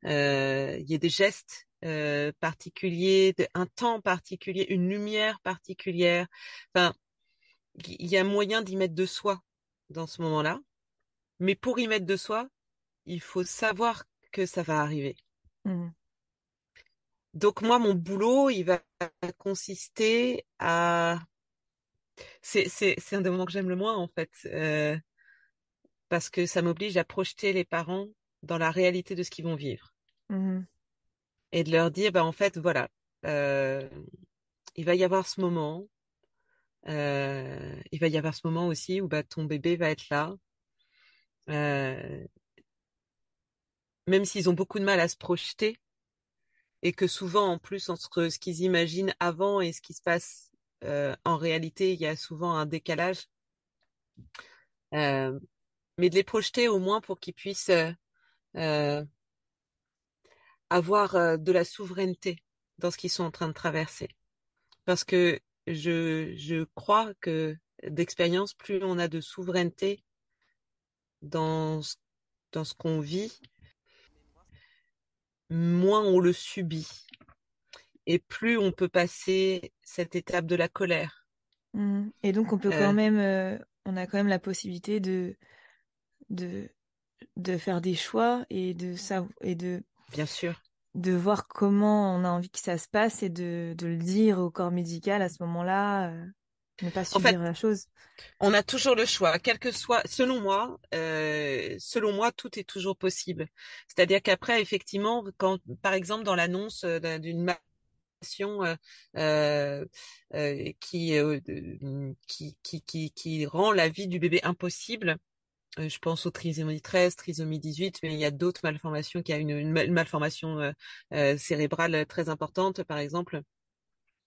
y ait des gestes particuliers, un temps particulier, une lumière particulière. Enfin, il y a moyen d'y mettre de soi dans ce moment-là. Mais pour y mettre de soi, il faut savoir que ça va arriver. Mmh. Donc moi, mon boulot, il va consister à... C'est un des moments que j'aime le moins, en fait. Parce que ça m'oblige à projeter les parents dans la réalité de ce qu'ils vont vivre. Mmh. Et de leur dire, en fait, voilà, il va y avoir ce moment, il va y avoir ce moment aussi où ton bébé va être là. Même s'ils ont beaucoup de mal à se projeter, et que souvent, en plus, entre ce qu'ils imaginent avant et ce qui se passe en réalité, il y a souvent un décalage. Mais de les projeter au moins pour qu'ils puissent avoir de la souveraineté dans ce qu'ils sont en train de traverser. Parce que je crois que d'expérience, plus on a de souveraineté dans ce qu'on vit, moins on le subit. Et plus on peut passer cette étape de la colère. Mmh. Et donc on peut quand même, on a quand même la possibilité de faire des choix et de bien sûr de voir comment on a envie que ça se passe et de le dire au corps médical à ce moment-là, ne pas subir la chose. On a toujours le choix, quel que soit, selon moi tout est toujours possible. C'est-à-dire qu'après, effectivement, quand par exemple dans l'annonce d'une qui rend la vie du bébé impossible, je pense aux trisomie 13, trisomie 18, mais il y a d'autres malformations, qui a une malformation cérébrale très importante, par exemple,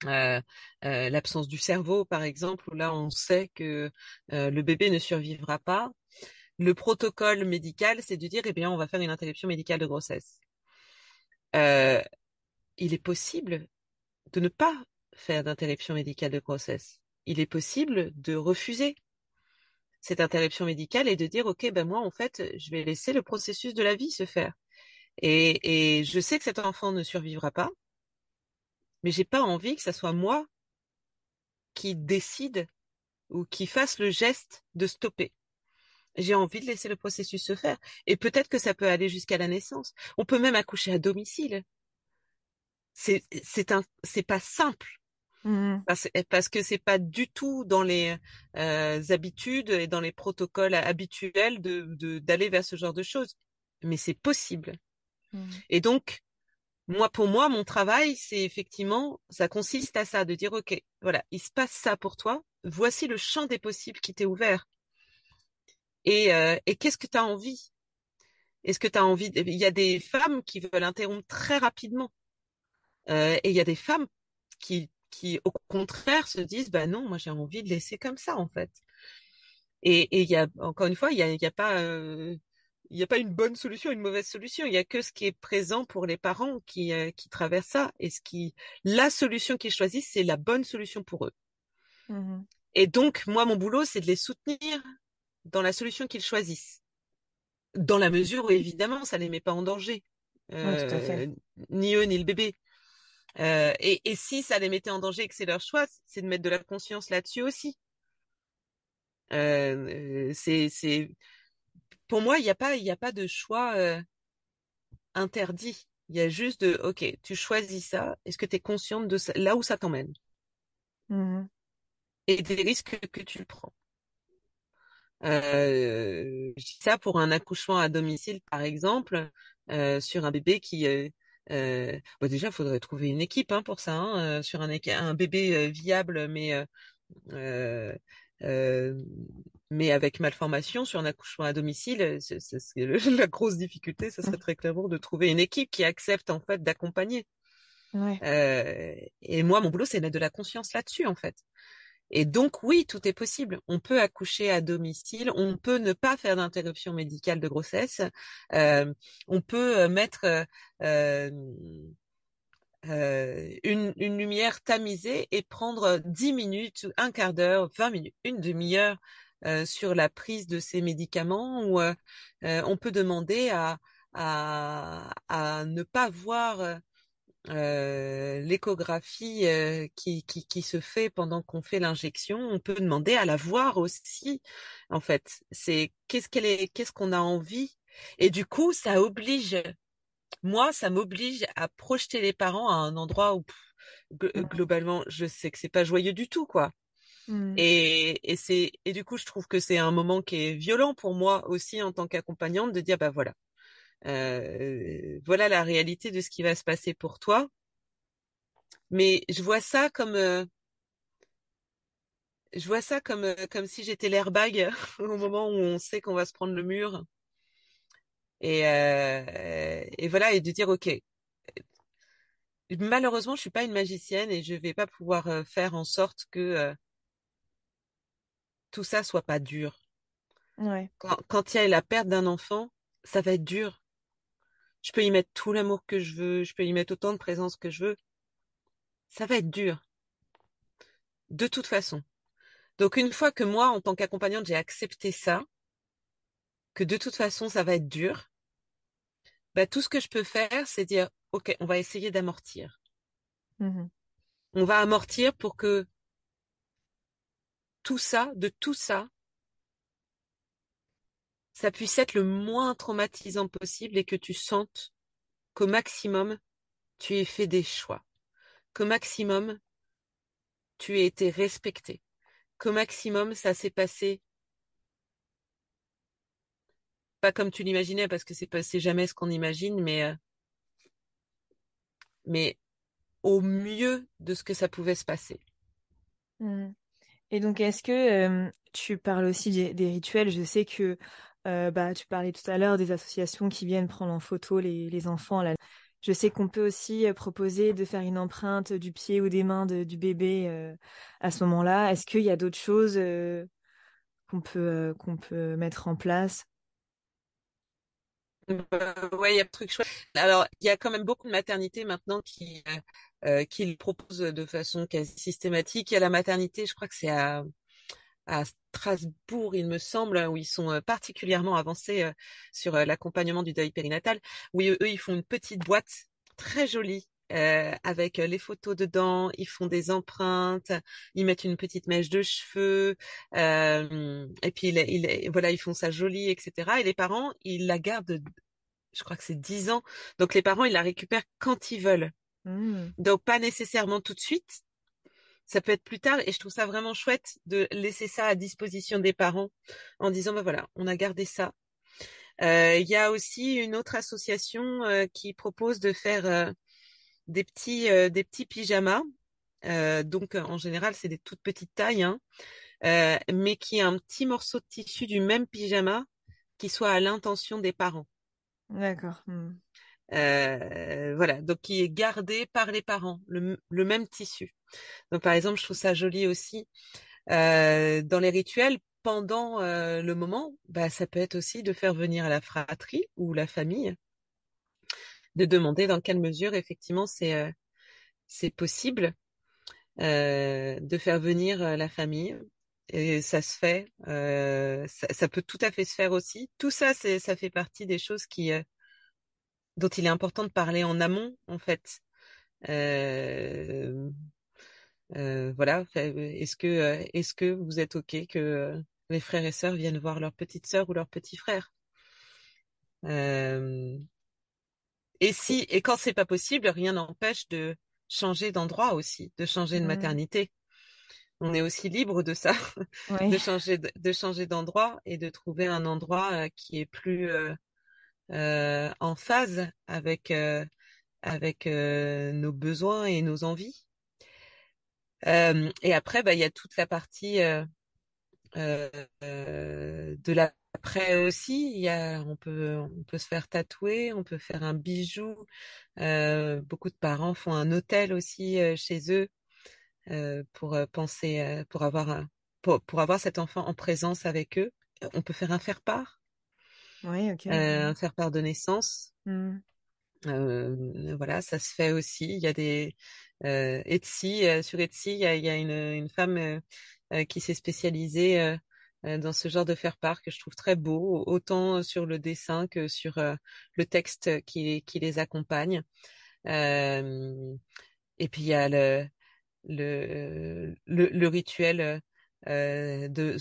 l'absence du cerveau, par exemple, où là on sait que le bébé ne survivra pas. Le protocole médical, c'est de dire, on va faire une interruption médicale de grossesse. Il est possible de ne pas faire d'interruption médicale de grossesse. Il est possible de refuser cette interruption médicale et de dire, ok, moi, en fait, je vais laisser le processus de la vie se faire. Et je sais que cet enfant ne survivra pas, mais j'ai pas envie que ça soit moi qui décide ou qui fasse le geste de stopper. J'ai envie de laisser le processus se faire. Et peut-être que ça peut aller jusqu'à la naissance. On peut même accoucher à domicile. C'est pas simple. Parce que c'est pas du tout dans les habitudes et dans les protocoles habituels d'aller vers ce genre de choses, mais c'est possible. Et donc pour moi mon travail, c'est effectivement, ça consiste à ça, de dire ok, voilà, il se passe ça pour toi, voici le champ des possibles qui t'est ouvert, et qu'est-ce que tu as envie? Est-ce que tu as envie il y a des femmes qui veulent interrompre très rapidement, et il y a des femmes qui au contraire se disent non, moi j'ai envie de laisser comme ça, en fait. Et il y a, encore une fois, il y a pas une bonne solution, une mauvaise solution, il y a que ce qui est présent pour les parents qui traversent ça, et la solution qu'ils choisissent, c'est la bonne solution pour eux. Mmh. Et donc moi, mon boulot, c'est de les soutenir dans la solution qu'ils choisissent, dans la mesure où évidemment ça les met pas en danger, oui, tout à fait, ni eux ni le bébé. Et si ça les mettait en danger et que c'est leur choix, c'est de mettre de la conscience là-dessus aussi. Pour moi, il n'y a pas de choix interdit. Il y a juste de, ok, tu choisis ça, est-ce que tu es consciente de ça, là où ça t'emmène, et des risques que tu prends. Je dis ça pour un accouchement à domicile, par exemple, sur un bébé qui... bah déjà, il faudrait trouver une équipe pour ça, sur un bébé viable, mais avec malformation, sur un accouchement à domicile, la grosse difficulté, ça serait très clairement de trouver une équipe qui accepte en fait d'accompagner. Ouais. Et moi, mon boulot, c'est de la conscience là-dessus en fait. Et donc oui, tout est possible. On peut accoucher à domicile, on peut ne pas faire d'interruption médicale de grossesse, on peut mettre une lumière tamisée et prendre 10 minutes, un quart d'heure, 20 minutes, une demi-heure sur la prise de ces médicaments, où on peut demander à ne pas voir l'échographie qui se fait pendant qu'on fait l'injection. On peut demander à la voir aussi. En fait, c'est qu'est-ce qu'on a envie. Et du coup, ça oblige. Moi, ça m'oblige à projeter les parents à un endroit où globalement, je sais que c'est pas joyeux du tout, quoi. Et du coup, je trouve que c'est un moment qui est violent pour moi aussi en tant qu'accompagnante, de dire bah voilà. Voilà la réalité de ce qui va se passer pour toi. Mais je vois ça comme si j'étais l'airbag au moment où on sait qu'on va se prendre le mur. Et voilà, et de dire ok, malheureusement je suis pas une magicienne et je vais pas pouvoir faire en sorte que tout ça soit pas dur. Ouais. Quand il y a la perte d'un enfant, ça va être dur. Je peux y mettre tout l'amour que je veux, je peux y mettre autant de présence que je veux. Ça va être dur. De toute façon. Donc, une fois que moi, en tant qu'accompagnante, j'ai accepté ça, que de toute façon, ça va être dur, bah, tout ce que je peux faire, c'est dire, ok, on va essayer d'amortir. On va amortir pour que tout ça, ça puisse être le moins traumatisant possible et que tu sentes qu'au maximum, tu aies fait des choix, qu'au maximum, tu aies été respecté, qu'au maximum, ça s'est passé pas comme tu l'imaginais, parce que c'est jamais ce qu'on imagine, mais au mieux de ce que ça pouvait se passer. Et donc, est-ce que tu parles aussi des rituels? Je sais que tu parlais tout à l'heure des associations qui viennent prendre en photo les enfants. Là. Je sais qu'on peut aussi proposer de faire une empreinte du pied ou des mains du bébé à ce moment-là. Est-ce qu'il y a d'autres choses qu'on peut mettre en place ? Oui, il y a des trucs chouettes. Alors, il y a quand même beaucoup de maternités maintenant qui le proposent de façon quasi systématique. Il y a la maternité, je crois que c'est à Strasbourg, il me semble, où ils sont particulièrement avancés sur l'accompagnement du deuil périnatal, où eux, ils font une petite boîte très jolie avec les photos dedans, ils font des empreintes, ils mettent une petite mèche de cheveux, et puis voilà, ils font ça joli, etc. Et les parents, ils la gardent, je crois que c'est 10 ans, donc les parents, ils la récupèrent quand ils veulent. Donc pas nécessairement tout de suite, ça peut être plus tard, et je trouve ça vraiment chouette de laisser ça à disposition des parents en disant bah voilà, on a gardé ça. Il y a aussi une autre association qui propose de faire des petits pyjamas. Donc en général c'est des toutes petites tailles, mais qui a un petit morceau de tissu du même pyjama qui soit à l'intention des parents. D'accord. Voilà, donc qui est gardé par les parents, le même tissu. Donc par exemple, je trouve ça joli aussi dans les rituels pendant le moment. Bah ça peut être aussi de faire venir la fratrie ou la famille, de demander dans quelle mesure effectivement c'est possible de faire venir la famille. Et ça se fait, ça peut tout à fait se faire aussi. Tout ça, ça fait partie des choses qui dont il est important de parler en amont, en fait. Voilà, est-ce que vous êtes OK que les frères et sœurs viennent voir leur petite sœur ou leur petit frère Et quand c'est pas possible, rien n'empêche de changer d'endroit aussi, de changer de maternité. On est aussi libre de ça, oui. de changer d'endroit et de trouver un endroit qui est plus en phase avec nos besoins et nos envies. Et après, il y a toute la partie de l'après aussi. On peut se faire tatouer, on peut faire un bijou. Beaucoup de parents font un hôtel aussi chez eux. Pour avoir cet enfant en présence avec eux. On peut faire un faire-part. Oui, ok. Un faire-part de naissance. Mm. Voilà, ça se fait aussi. Il y a des Etsy, sur Etsy, il y a une femme qui s'est spécialisée dans ce genre de faire-part que je trouve très beau, autant sur le dessin que sur le texte qui les accompagne. Et puis il y a le rituel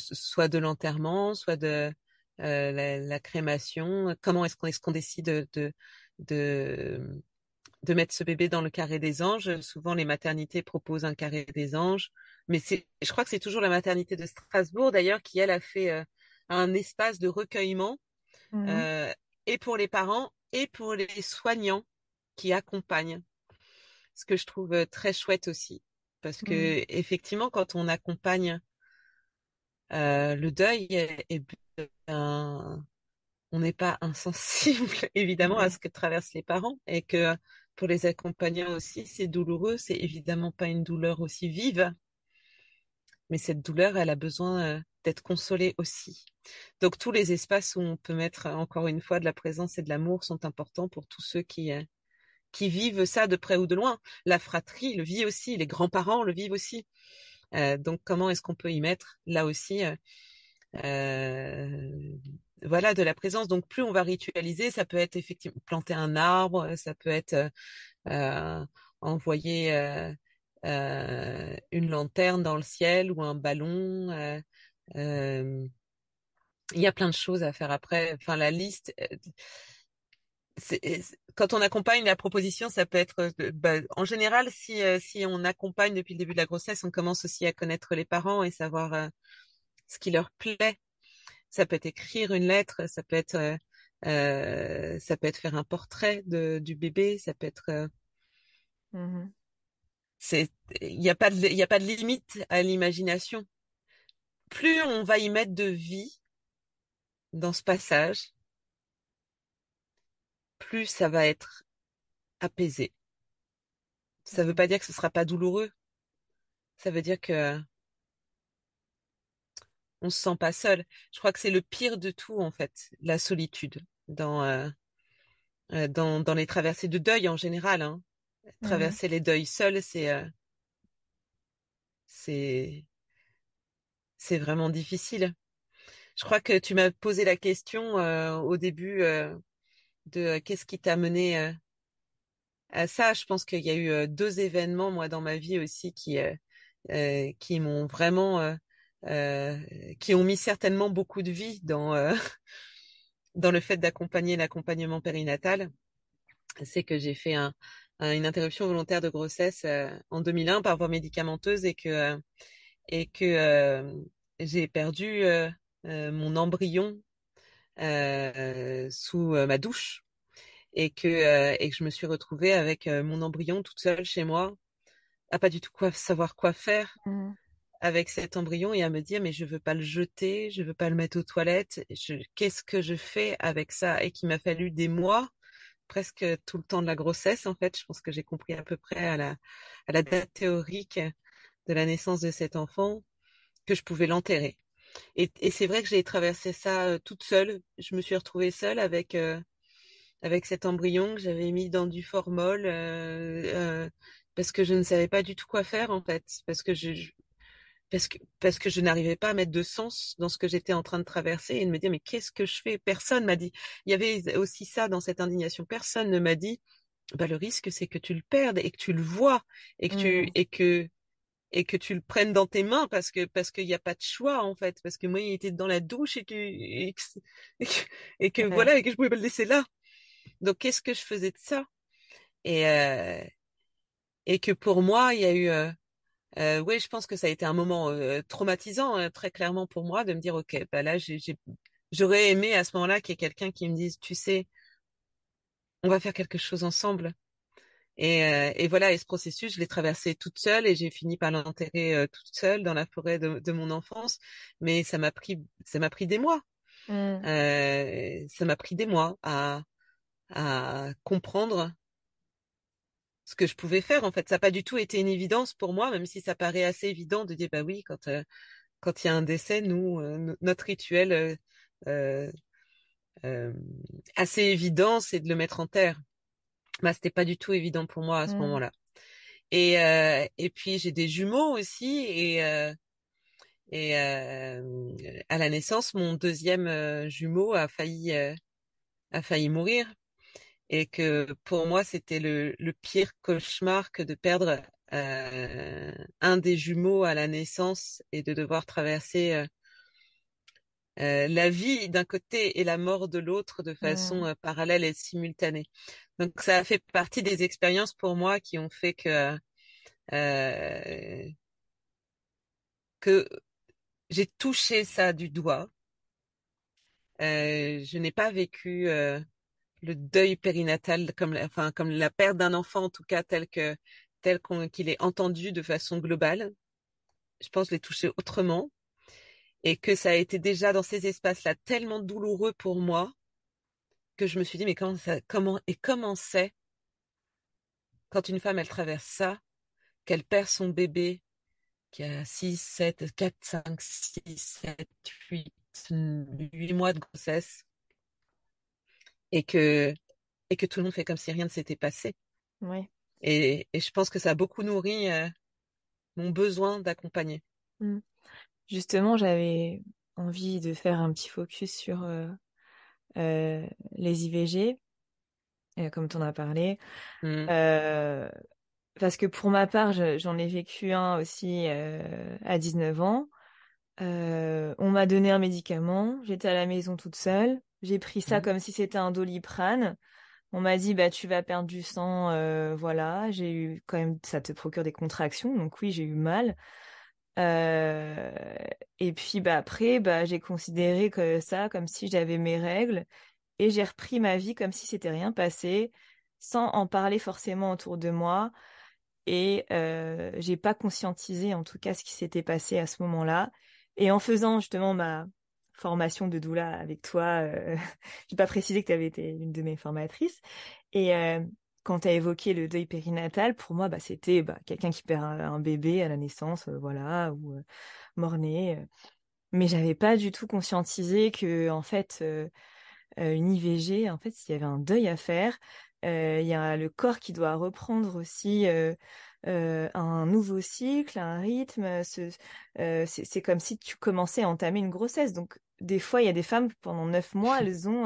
soit de l'enterrement, soit de la crémation. Comment est-ce qu'on décide de mettre ce bébé dans le carré des anges? Souvent les maternités proposent un carré des anges, mais je crois que c'est toujours la maternité de Strasbourg d'ailleurs qui elle a fait un espace de recueillement et pour les parents et pour les soignants qui accompagnent, ce que je trouve très chouette aussi. Parce que effectivement, quand on accompagne le deuil, on n'est pas insensible évidemment à ce que traversent les parents, et que pour les accompagnants aussi, c'est douloureux. C'est évidemment pas une douleur aussi vive, mais cette douleur, elle a besoin d'être consolée aussi. Donc tous les espaces où on peut mettre encore une fois de la présence et de l'amour sont importants pour tous ceux qui vivent ça de près ou de loin. La fratrie le vit aussi, les grands-parents le vivent aussi. Donc, comment est-ce qu'on peut y mettre là aussi voilà, de la présence. Donc, plus on va ritualiser, ça peut être effectivement planter un arbre, ça peut être envoyer une lanterne dans le ciel ou un ballon. Il y a plein de choses à faire après. Enfin, la liste... quand on accompagne, la proposition, ça peut être, en général, si on accompagne depuis le début de la grossesse, on commence aussi à connaître les parents et savoir ce qui leur plaît. Ça peut être écrire une lettre, ça peut être faire un portrait du bébé, ça peut être. Il n'y a pas de limite à l'imagination. Plus on va y mettre de vie dans ce passage, plus ça va être apaisé. Ça ne veut pas dire que ce sera pas douloureux. Ça veut dire que on se sent pas seul. Je crois que c'est le pire de tout en fait, la solitude dans les traversées de deuil en général. Hein. Traverser les deuils seuls, c'est vraiment difficile. Je crois que tu m'as posé la question au début. De qu'est-ce qui t'a mené à ça. Je pense qu'il y a eu deux événements, moi, dans ma vie aussi, qui m'ont vraiment... qui ont mis certainement beaucoup de vie dans le fait d'accompagner l'accompagnement périnatal. C'est que j'ai fait une interruption volontaire de grossesse en 2001 par voie médicamenteuse et que j'ai perdu mon embryon sous ma douche et que je me suis retrouvée avec mon embryon toute seule chez moi à pas du tout savoir quoi faire avec cet embryon et à me dire mais je veux pas le jeter, je veux pas le mettre aux toilettes, qu'est-ce que je fais avec ça, et qu'il m'a fallu des mois, presque tout le temps de la grossesse en fait. Je pense que j'ai compris à peu près à la date théorique de la naissance de cet enfant que je pouvais l'enterrer. Et c'est vrai que j'ai traversé ça toute seule. Je me suis retrouvée seule avec cet embryon que j'avais mis dans du formol parce que je ne savais pas du tout quoi faire en fait, parce que je n'arrivais pas à mettre de sens dans ce que j'étais en train de traverser et de me dire mais qu'est-ce que je fais? Personne m'a dit. Il y avait aussi ça dans cette indignation. Personne ne m'a dit le risque c'est que tu le perdes et que tu le vois et que tu tu le prennes dans tes mains parce qu'il n'y a pas de choix, en fait. Parce que moi, il était dans la douche et que voilà, et que je pouvais pas le laisser là. Donc, qu'est-ce que je faisais de ça? Et que pour moi, il y a eu... oui, je pense que ça a été un moment traumatisant, très clairement pour moi, de me dire, OK, bah là, j'aurais aimé à ce moment-là qu'il y ait quelqu'un qui me dise, tu sais, on va faire quelque chose ensemble. Et voilà, et ce processus, je l'ai traversé toute seule et j'ai fini par l'enterrer toute seule dans la forêt de mon enfance. Mais ça m'a pris des mois. Mmh. Ça m'a pris des mois à comprendre ce que je pouvais faire. En fait, ça n'a pas du tout été une évidence pour moi, même si ça paraît assez évident de dire, bah oui, quand il y a un décès, nous, notre rituel assez évident, c'est de le mettre en terre. Bah, c'était pas du tout évident pour moi à ce moment-là. Et puis j'ai des jumeaux aussi et à la naissance, mon deuxième jumeau a failli mourir, et que pour moi c'était le pire cauchemar que de perdre un des jumeaux à la naissance et de devoir traverser la vie d'un côté et la mort de l'autre de façon parallèle et simultanée. Donc ça a fait partie des expériences pour moi qui ont fait que j'ai touché ça du doigt. Je n'ai pas vécu le deuil périnatal comme la perte d'un enfant, en tout cas tel qu'il est entendu de façon globale. Je pense que je l'ai touché autrement. Et que ça a été déjà dans ces espaces-là tellement douloureux pour moi que je me suis dit, mais comment c'est quand une femme, elle traverse ça, qu'elle perd son bébé qui a 8 mois de grossesse et que tout le monde fait comme si rien ne s'était passé. Oui. Et je pense que ça a beaucoup nourri mon besoin d'accompagner. Mm. Justement, j'avais envie de faire un petit focus sur les IVG, comme tu en as parlé. Mmh. Parce que pour ma part, j'en ai vécu un aussi à 19 ans. On m'a donné un médicament, j'étais à la maison toute seule. J'ai pris ça comme si c'était un Doliprane. On m'a dit, bah, tu vas perdre du sang, voilà. J'ai eu quand même, ça te procure des contractions, donc oui, j'ai eu mal. Et puis bah après j'ai considéré que ça comme si j'avais mes règles et j'ai repris ma vie comme si c'était rien passé sans en parler forcément autour de moi et j'ai pas conscientisé en tout cas ce qui s'était passé à ce moment-là. Et en faisant justement ma formation de doula avec toi, j'ai pas précisé que tu avais été une de mes formatrices, et quand tu as évoqué le deuil périnatal, pour moi, c'était quelqu'un qui perd un bébé à la naissance, voilà, ou mort-né. Mais j'avais pas du tout conscientisé que, en fait, une IVG, en fait, s'il y avait un deuil à faire, il y a le corps qui doit reprendre aussi un nouveau cycle, un rythme. C'est comme si tu commençais à entamer une grossesse. Donc, des fois, il y a des femmes, pendant 9 mois, elles ont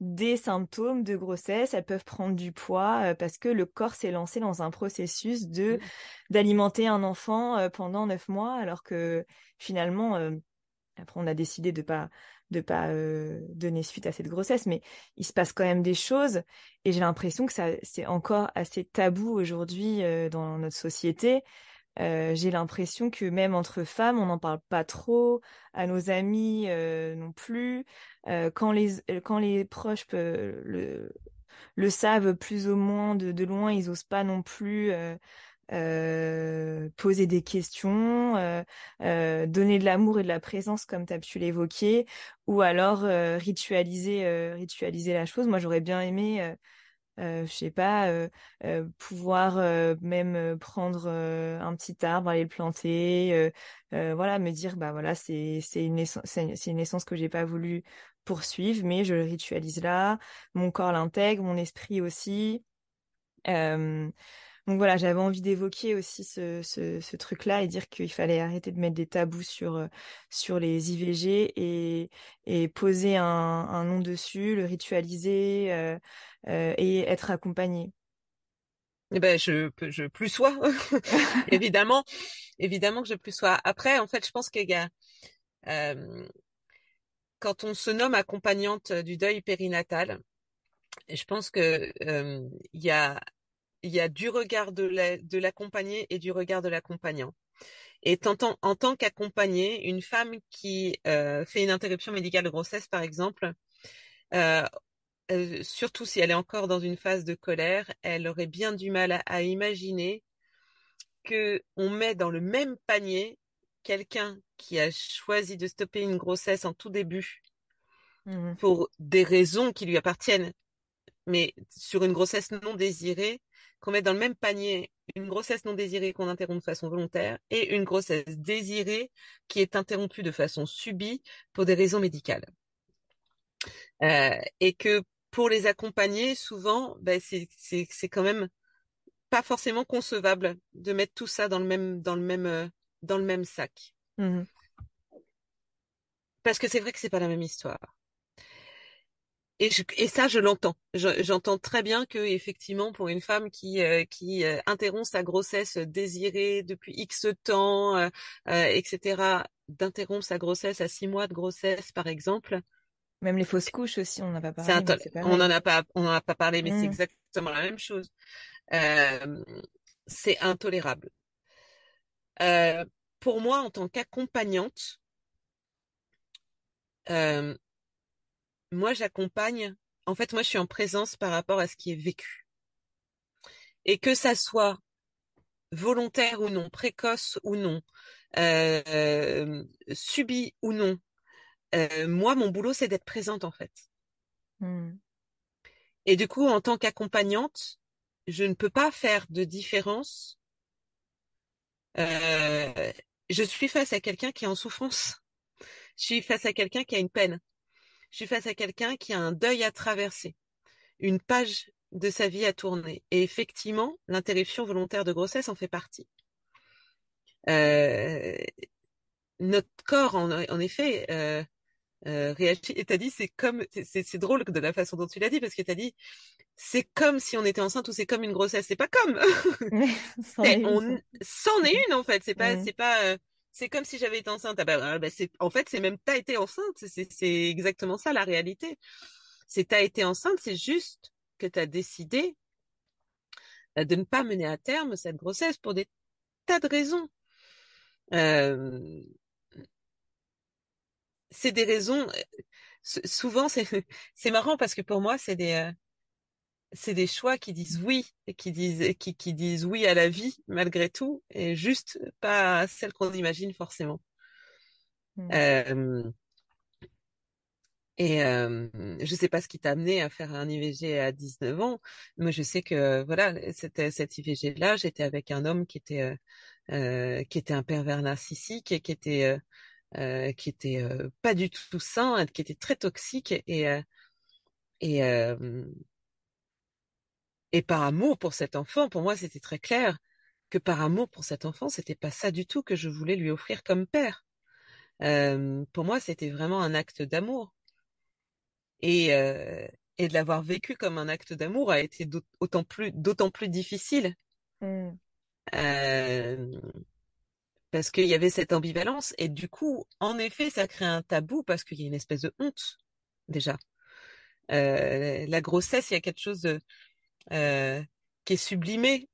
des symptômes de grossesse, elles peuvent prendre du poids parce que le corps s'est lancé dans un processus d'alimenter un enfant pendant 9 mois, alors que finalement, après on a décidé de pas donner suite à cette grossesse, mais il se passe quand même des choses, et j'ai l'impression que ça, c'est encore assez tabou aujourd'hui dans notre société. J'ai l'impression que même entre femmes, on n'en parle pas trop, à nos amis non plus. Quand les proches le savent plus ou moins de loin, ils n'osent pas non plus poser des questions, donner de l'amour et de la présence comme tu as pu l'évoquer, ou alors ritualiser la chose. Moi, j'aurais bien aimé... je sais pas, pouvoir même prendre un petit arbre, aller le planter, voilà, me dire voilà, c'est une naissance que j'ai pas voulu poursuivre, mais je le ritualise là, mon corps l'intègre, mon esprit aussi. Donc voilà, j'avais envie d'évoquer aussi ce truc-là et dire qu'il fallait arrêter de mettre des tabous sur les IVG et poser un nom dessus, le ritualiser et être accompagné. Eh ben, je plus sois, évidemment que je plus sois. Après, en fait, je pense que quand on se nomme accompagnante du deuil périnatal, je pense que il y a du regard de l'accompagné et du regard de l'accompagnant. Et en tant qu'accompagnée, une femme qui fait une interruption médicale de grossesse, par exemple, surtout si elle est encore dans une phase de colère, elle aurait bien du mal à imaginer qu'on met dans le même panier quelqu'un qui a choisi de stopper une grossesse en tout début pour des raisons qui lui appartiennent, mais sur une grossesse non désirée, qu'on met dans le même panier une grossesse non désirée qu'on interrompt de façon volontaire et une grossesse désirée qui est interrompue de façon subie pour des raisons médicales. Et que pour les accompagner, souvent, ben c'est quand même pas forcément concevable de mettre tout ça dans le même sac. Mmh. Parce que c'est vrai que c'est pas la même histoire. Et ça, je l'entends. J'entends très bien que, effectivement, pour une femme qui interrompt sa grossesse désirée depuis X temps, etc., d'interrompre sa grossesse à 6 mois de grossesse, par exemple. Même les fausses couches aussi, on n'en a pas parlé. On n'en a pas parlé, mais c'est exactement la même chose. C'est intolérable. Pour moi, en tant qu'accompagnante, moi, j'accompagne. En fait, moi, je suis en présence par rapport à ce qui est vécu. Et que ça soit volontaire ou non, précoce ou non, subi ou non, moi, mon boulot, c'est d'être présente, en fait. Mm. Et du coup, en tant qu'accompagnante, je ne peux pas faire de différence. Je suis face à quelqu'un qui est en souffrance. Je suis face à quelqu'un qui a une peine. Je suis face à quelqu'un qui a un deuil à traverser, une page de sa vie à tourner. Et effectivement, l'interruption volontaire de grossesse en fait partie. Notre corps, en effet, réagit. Et t'as dit, c'est drôle de la façon dont tu l'as dit, parce que t'as dit, c'est comme si on était enceinte ou c'est comme une grossesse. C'est pas comme. C'en est une, en fait. C'est comme si j'avais été enceinte. Ah ben en fait, c'est même t'as été enceinte. C'est exactement ça la réalité. C'est t'as été enceinte, c'est juste que t'as décidé de ne pas mener à terme cette grossesse pour des tas de raisons. C'est des raisons. Souvent, c'est marrant parce que pour moi, c'est des choix qui disent oui et qui disent oui à la vie malgré tout et juste pas celle qu'on imagine forcément. Je sais pas ce qui t'a amené à faire un IVG à 19 ans. Moi, je sais que voilà, cette IVG là, j'étais avec un homme qui était un pervers narcissique et qui était pas du tout sain, qui était très toxique et par amour pour cet enfant, pour moi, c'était très clair que par amour pour cet enfant, c'était pas ça du tout que je voulais lui offrir comme père. Pour moi, c'était vraiment un acte d'amour. Et de l'avoir vécu comme un acte d'amour a été d'autant plus difficile. Parce qu'il y avait cette ambivalence. Et du coup, en effet, ça crée un tabou parce qu'il y a une espèce de honte, déjà. La grossesse, il y a quelque chose de... qui est sublimée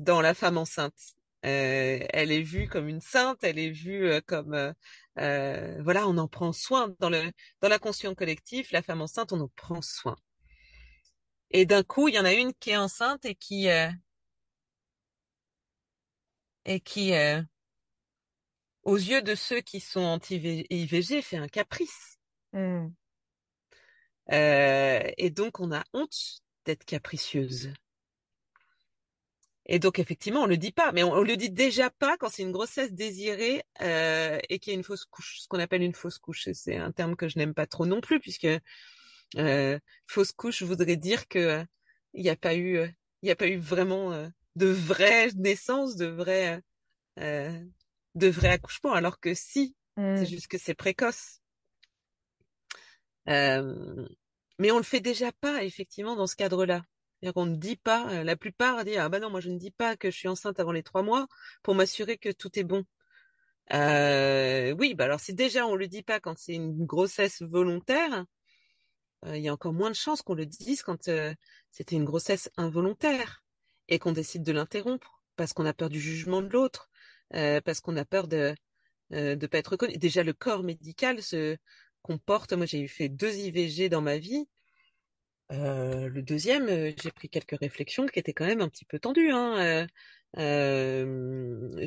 dans la femme enceinte. Elle est vue comme une sainte, elle est vue comme voilà, on en prend soin dans l'inconscient collectif. La femme enceinte, on en prend soin. Et d'un coup, il y en a une qui est enceinte et qui aux yeux de ceux qui sont anti-IVG, fait un caprice. Et donc, on a honte d'être capricieuse. Et donc, effectivement, on le dit pas, mais on le dit déjà pas quand c'est une grossesse désirée et qu'il y a une fausse couche, ce qu'on appelle une fausse couche. C'est un terme que je n'aime pas trop non plus, puisque fausse couche voudrait dire que il y a pas eu vraiment de vraie naissance, de vrai accouchement, alors que si, c'est juste que c'est précoce. Mais on le fait déjà pas, effectivement, dans ce cadre-là. C'est-à-dire qu'on ne dit pas, la plupart disent « Ah ben non, moi je ne dis pas que je suis enceinte avant les 3 mois pour m'assurer que tout est bon. » Oui, bah alors si déjà on le dit pas quand c'est une grossesse volontaire, il y a encore moins de chances qu'on le dise quand c'était une grossesse involontaire et qu'on décide de l'interrompre parce qu'on a peur du jugement de l'autre, parce qu'on a peur de pas être reconnu. Déjà, le corps médical se comporte. Moi, j'ai fait 2 IVG dans ma vie. Le deuxième, j'ai pris quelques réflexions qui étaient quand même un petit peu tendues. Je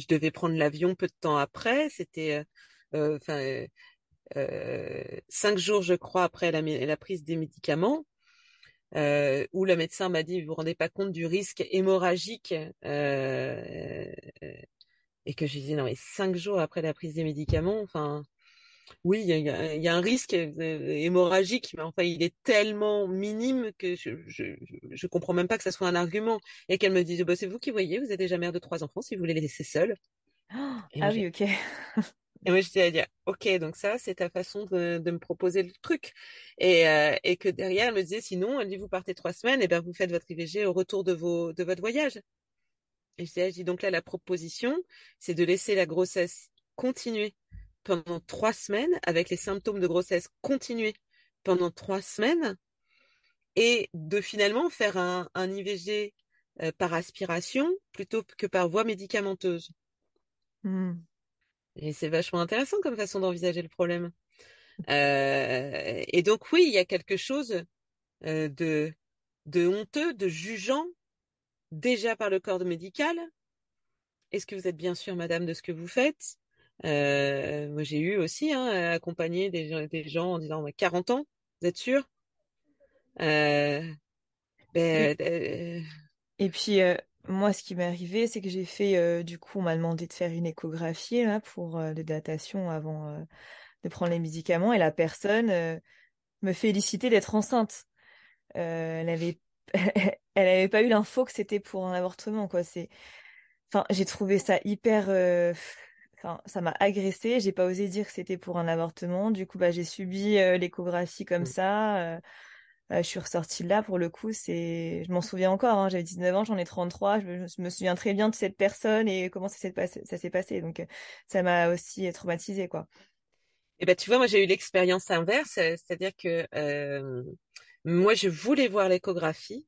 devais prendre l'avion peu de temps après. C'était 5 jours, je crois, après la prise des médicaments, où le médecin m'a dit: vous vous rendez pas compte du risque hémorragique, et que j'ai dit non, mais 5 jours après la prise des médicaments, enfin. Oui, il y a un risque hémorragique, mais enfin, il est tellement minime que je comprends même pas que ça soit un argument. Et qu'elle me dise: bah, c'est vous qui voyez, vous êtes déjà mère de 3 enfants, si vous voulez les laisser seuls. Oh, ah oui, ok. Et moi, j'étais à dire, ok, donc ça, c'est ta façon de me proposer le truc. Et que derrière, elle me disait, sinon, elle dit, vous partez 3 semaines, et ben, vous faites votre IVG au retour de votre voyage. Et je dis, donc là, la proposition, c'est de laisser la grossesse continuer pendant 3 semaines, avec les symptômes de grossesse continuer pendant 3 semaines, et de finalement faire un IVG par aspiration plutôt que par voie médicamenteuse. Mm. Et c'est vachement intéressant comme façon d'envisager le problème. Et donc oui, il y a quelque chose de honteux, de jugeant, déjà par le corps médical. Est-ce que vous êtes bien sûre, madame, de ce que vous faites? Moi, j'ai eu aussi accompagné des gens en disant 40 ans, vous êtes sûr? Et puis moi, ce qui m'est arrivé, c'est que j'ai fait du coup, on m'a demandé de faire une échographie là pour de datation avant de prendre les médicaments, et la personne me félicitait d'être enceinte. Elle avait pas eu l'info que c'était pour un avortement, quoi. Enfin, j'ai trouvé ça hyper. Enfin, ça m'a agressée, j'ai pas osé dire que c'était pour un avortement. Du coup, bah, j'ai subi l'échographie comme ça. Je suis ressortie de là, pour le coup, je m'en souviens encore. Hein. J'avais 19 ans, j'en ai 33. Je me souviens très bien de cette personne et comment ça s'est passé. Donc, ça m'a aussi traumatisée, quoi. Et ben, tu vois, moi, j'ai eu l'expérience inverse. C'est-à-dire que moi, je voulais voir l'échographie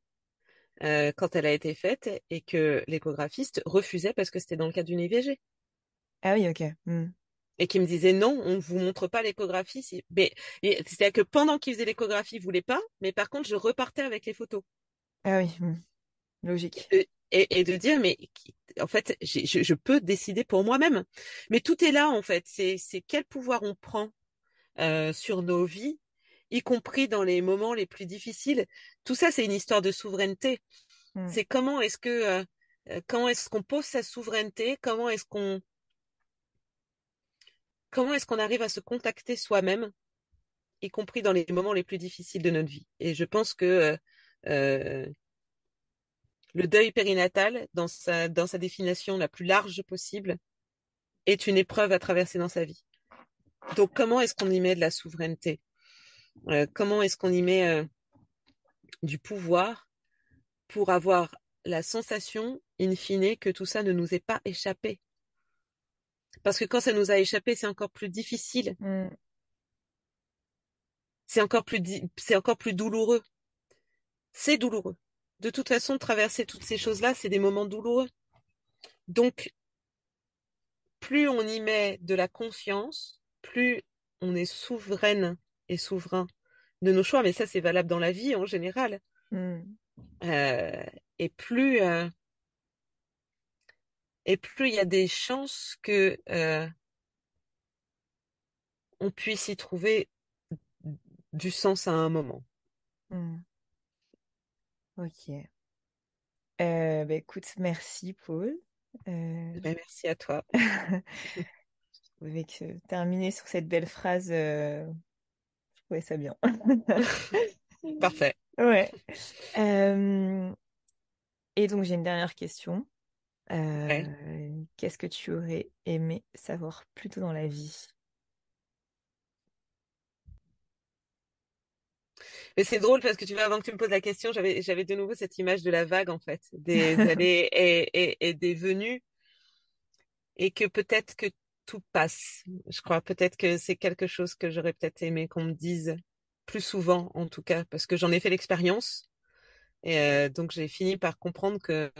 quand elle a été faite, et que l'échographiste refusait parce que c'était dans le cadre d'une IVG. Ah oui, ok. Mm. Et qui me disait non, on ne vous montre pas l'échographie. C'est-à-dire que pendant qu'il faisait l'échographie, il ne voulait pas, mais par contre, je repartais avec les photos. Ah oui, logique. Et de dire, mais en fait, je peux décider pour moi-même. Mais tout est là, en fait. C'est quel pouvoir on prend sur nos vies, y compris dans les moments les plus difficiles. Tout ça, c'est une histoire de souveraineté. Mm. C'est comment est-ce qu'on pose sa souveraineté, comment est-ce qu'on arrive à se contacter soi-même, y compris dans les moments les plus difficiles de notre vie. Et je pense que le deuil périnatal, dans sa définition la plus large possible, est une épreuve à traverser dans sa vie. Donc, comment est-ce qu'on y met de la souveraineté ? Comment est-ce qu'on y met du pouvoir pour avoir la sensation, in fine, que tout ça ne nous est pas échappé ? Parce que quand ça nous a échappé, c'est encore plus difficile. Mm. C'est encore plus douloureux. C'est douloureux. De toute façon, traverser toutes ces choses-là, c'est des moments douloureux. Donc, plus on y met de la conscience, plus on est souveraine et souverain de nos choix. Mais ça, c'est valable dans la vie en général. Mm. Et plus... Et plus il y a des chances que on puisse y trouver du sens à un moment. Mmh. Ok. Écoute, merci Paule. Merci à toi. Je trouvais que terminer sur cette belle phrase, je trouvais ça bien. Parfait. Ouais. Et donc j'ai une dernière question. Ouais. Qu'est-ce que tu aurais aimé savoir plus tôt dans la vie? Mais c'est drôle parce que tu vois, avant que tu me poses la question, j'avais de nouveau cette image de la vague, en fait, des allées et des venues, et que peut-être que tout passe. Je crois peut-être que c'est quelque chose que j'aurais peut-être aimé qu'on me dise plus souvent en tout cas, parce que j'en ai fait l'expérience et donc j'ai fini par comprendre que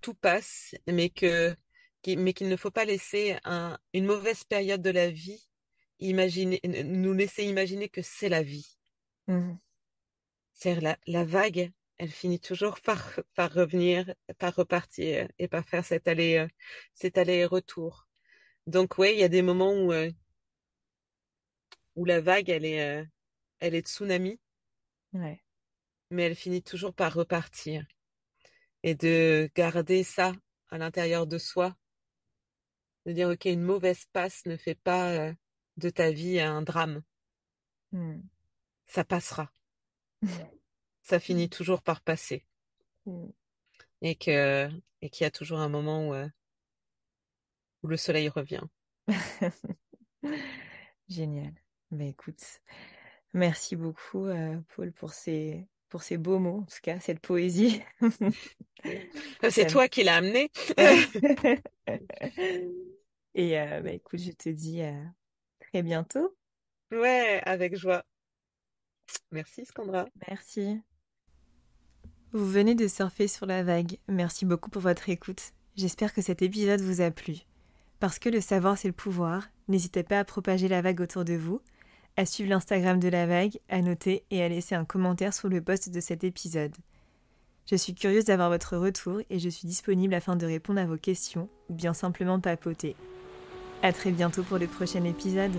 tout passe, mais qu'il ne faut pas laisser une mauvaise période de la vie nous laisser imaginer que c'est la vie. Mmh. C'est-à-dire la vague, elle finit toujours par revenir, par repartir et par faire cet aller et retour. Donc ouais, il y a des moments où la vague, elle est tsunami, ouais. Mais elle finit toujours par repartir. Et de garder ça à l'intérieur de soi, de dire ok, une mauvaise passe ne fait pas de ta vie un drame. Mm. Ça passera. Ça finit toujours par passer. Mm. Et qu'il y a toujours un moment où le soleil revient. Génial. Ben écoute, merci beaucoup Paule pour ces beaux mots, en tout cas, cette poésie. C'est toi qui l'as amenée. Et bah, écoute, je te dis à très bientôt. Ouais, avec joie. Merci Skandra. Merci. Vous venez de surfer sur la vague. Merci beaucoup pour votre écoute. J'espère que cet épisode vous a plu. Parce que le savoir, c'est le pouvoir. N'hésitez pas à propager la vague autour de vous, à suivre l'Instagram de La Vague, à noter et à laisser un commentaire sous le post de cet épisode. Je suis curieuse d'avoir votre retour et je suis disponible afin de répondre à vos questions ou bien simplement papoter. À très bientôt pour le prochain épisode.